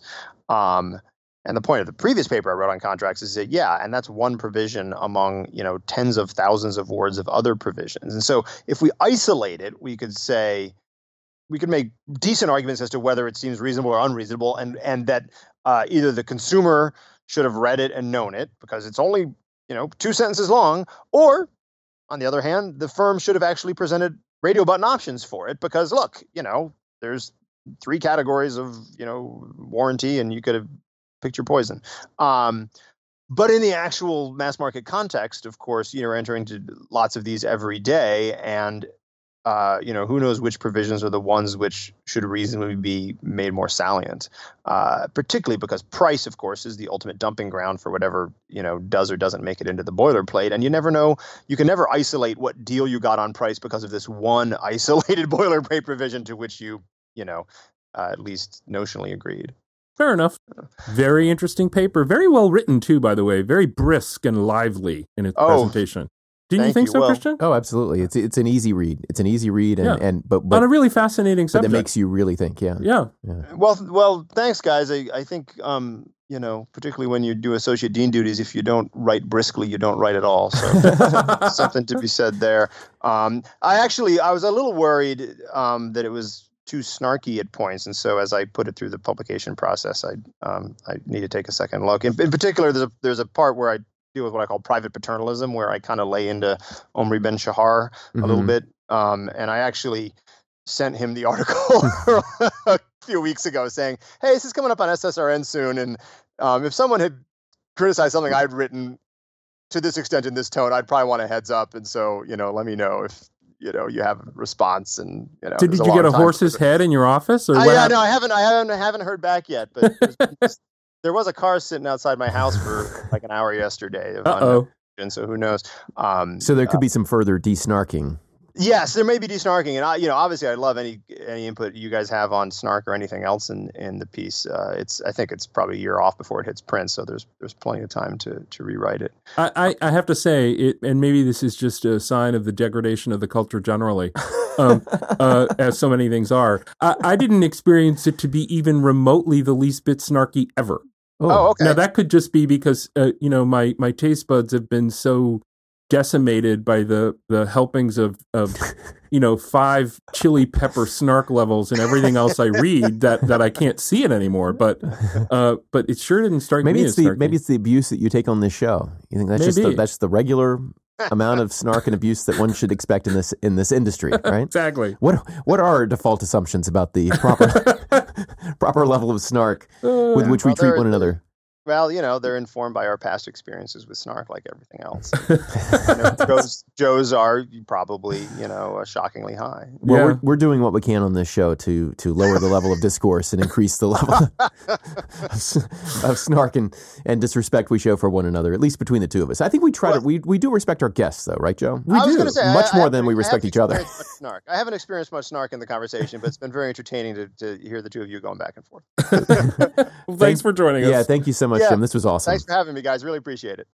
Um, And the point of the previous paper I wrote on contracts is that, yeah, and that's one provision among, you know, tens of thousands of words of other provisions. And so if we isolate it, we could say, we could make decent arguments as to whether it seems reasonable or unreasonable, and, and that uh, either the consumer should have read it and known it because it's only, you know, two sentences long, or on the other hand, the firm should have actually presented radio button options for it because, look, you know, there's three categories of, you know, warranty and you could have picked your poison. Um, but in the actual mass market context, of course, you're entering into lots of these every day. And, uh, you know, who knows which provisions are the ones which should reasonably be made more salient, uh, particularly because price, of course, is the ultimate dumping ground for whatever, you know, does or doesn't make it into the boilerplate. And you never know, you can never isolate what deal you got on price because of this one isolated boilerplate provision to which you, you know, uh, at least notionally agreed. Fair enough. Very interesting paper. Very well written, too, by the way. Very brisk and lively in its oh, presentation. Didn't you think you. so, well, Christian? Oh, absolutely. It's it's an easy read. It's an easy read. and, yeah. and but, but On a really fascinating subject. That makes you really think, yeah. Yeah. yeah. Well, well, thanks, guys. I, I think, um, you know, particularly when you do associate dean duties, if you don't write briskly, you don't write at all. So something to be said there. Um, I actually, I was a little worried um, that it was too snarky at points, and so as I put it through the publication process, I um, I need to take a second look. In, in particular, there's a there's a part where I deal with what I call private paternalism, where I kind of lay into Omri Ben Shahar mm-hmm. a little bit, um, and I actually sent him the article a few weeks ago saying, "Hey, this is coming up on S S R N soon, and um, if someone had criticized something I'd written to this extent in this tone, I'd probably want a heads up, and so you know, let me know if." You know, you have a response, and you know. Did, did you get a horse's head in your office? Or I, what yeah, no, I haven't. I haven't. I haven't heard back yet. But there was a car sitting outside my house for like an hour yesterday. Uh-oh. And so who knows? Um, so there could uh, be some further de-snarking. Yes, there may be de-snarking, and I, you know, obviously, I love any any input you guys have on snark or anything else in, in the piece. Uh, it's I think it's probably a year off before it hits print, so there's there's plenty of time to to rewrite it. I, I, I have to say, it, and maybe this is just a sign of the degradation of the culture generally, um, uh, as so many things are. I, I didn't experience it to be even remotely the least bit snarky ever. Oh, oh okay. Now that could just be because uh, you know my my taste buds have been so decimated by the, the helpings of, of, you know, five chili pepper snark levels and everything else I read that, that I can't see it anymore. But uh, but it sure didn't strike maybe me it's as the snarky. Maybe it's the abuse that you take on this show. You think that's maybe. just the, that's the regular amount of snark and abuse that one should expect in this in this industry, right? Exactly. What what are our default assumptions about the proper proper level of snark uh, with which well, we treat one another? Well, you know, they're informed by our past experiences with Snark, like everything else. You know, Joe's, Joe's are probably, you know, shockingly high. Well, yeah. we're, we're doing what we can on this show to to lower the level of discourse and increase the level of, of snark and, and disrespect we show for one another, at least between the two of us. I think we try well, to we we do respect our guests, though, right, Joe? We I was do gonna say, much I, more I than we respect each other. Snark. I haven't experienced much snark in the conversation, but it's been very entertaining to, to hear the two of you going back and forth. Well, thanks, thanks for joining us. Yeah, thank you so much. much, yeah. Jim. This was awesome. Thanks for having me, guys. Really appreciate it.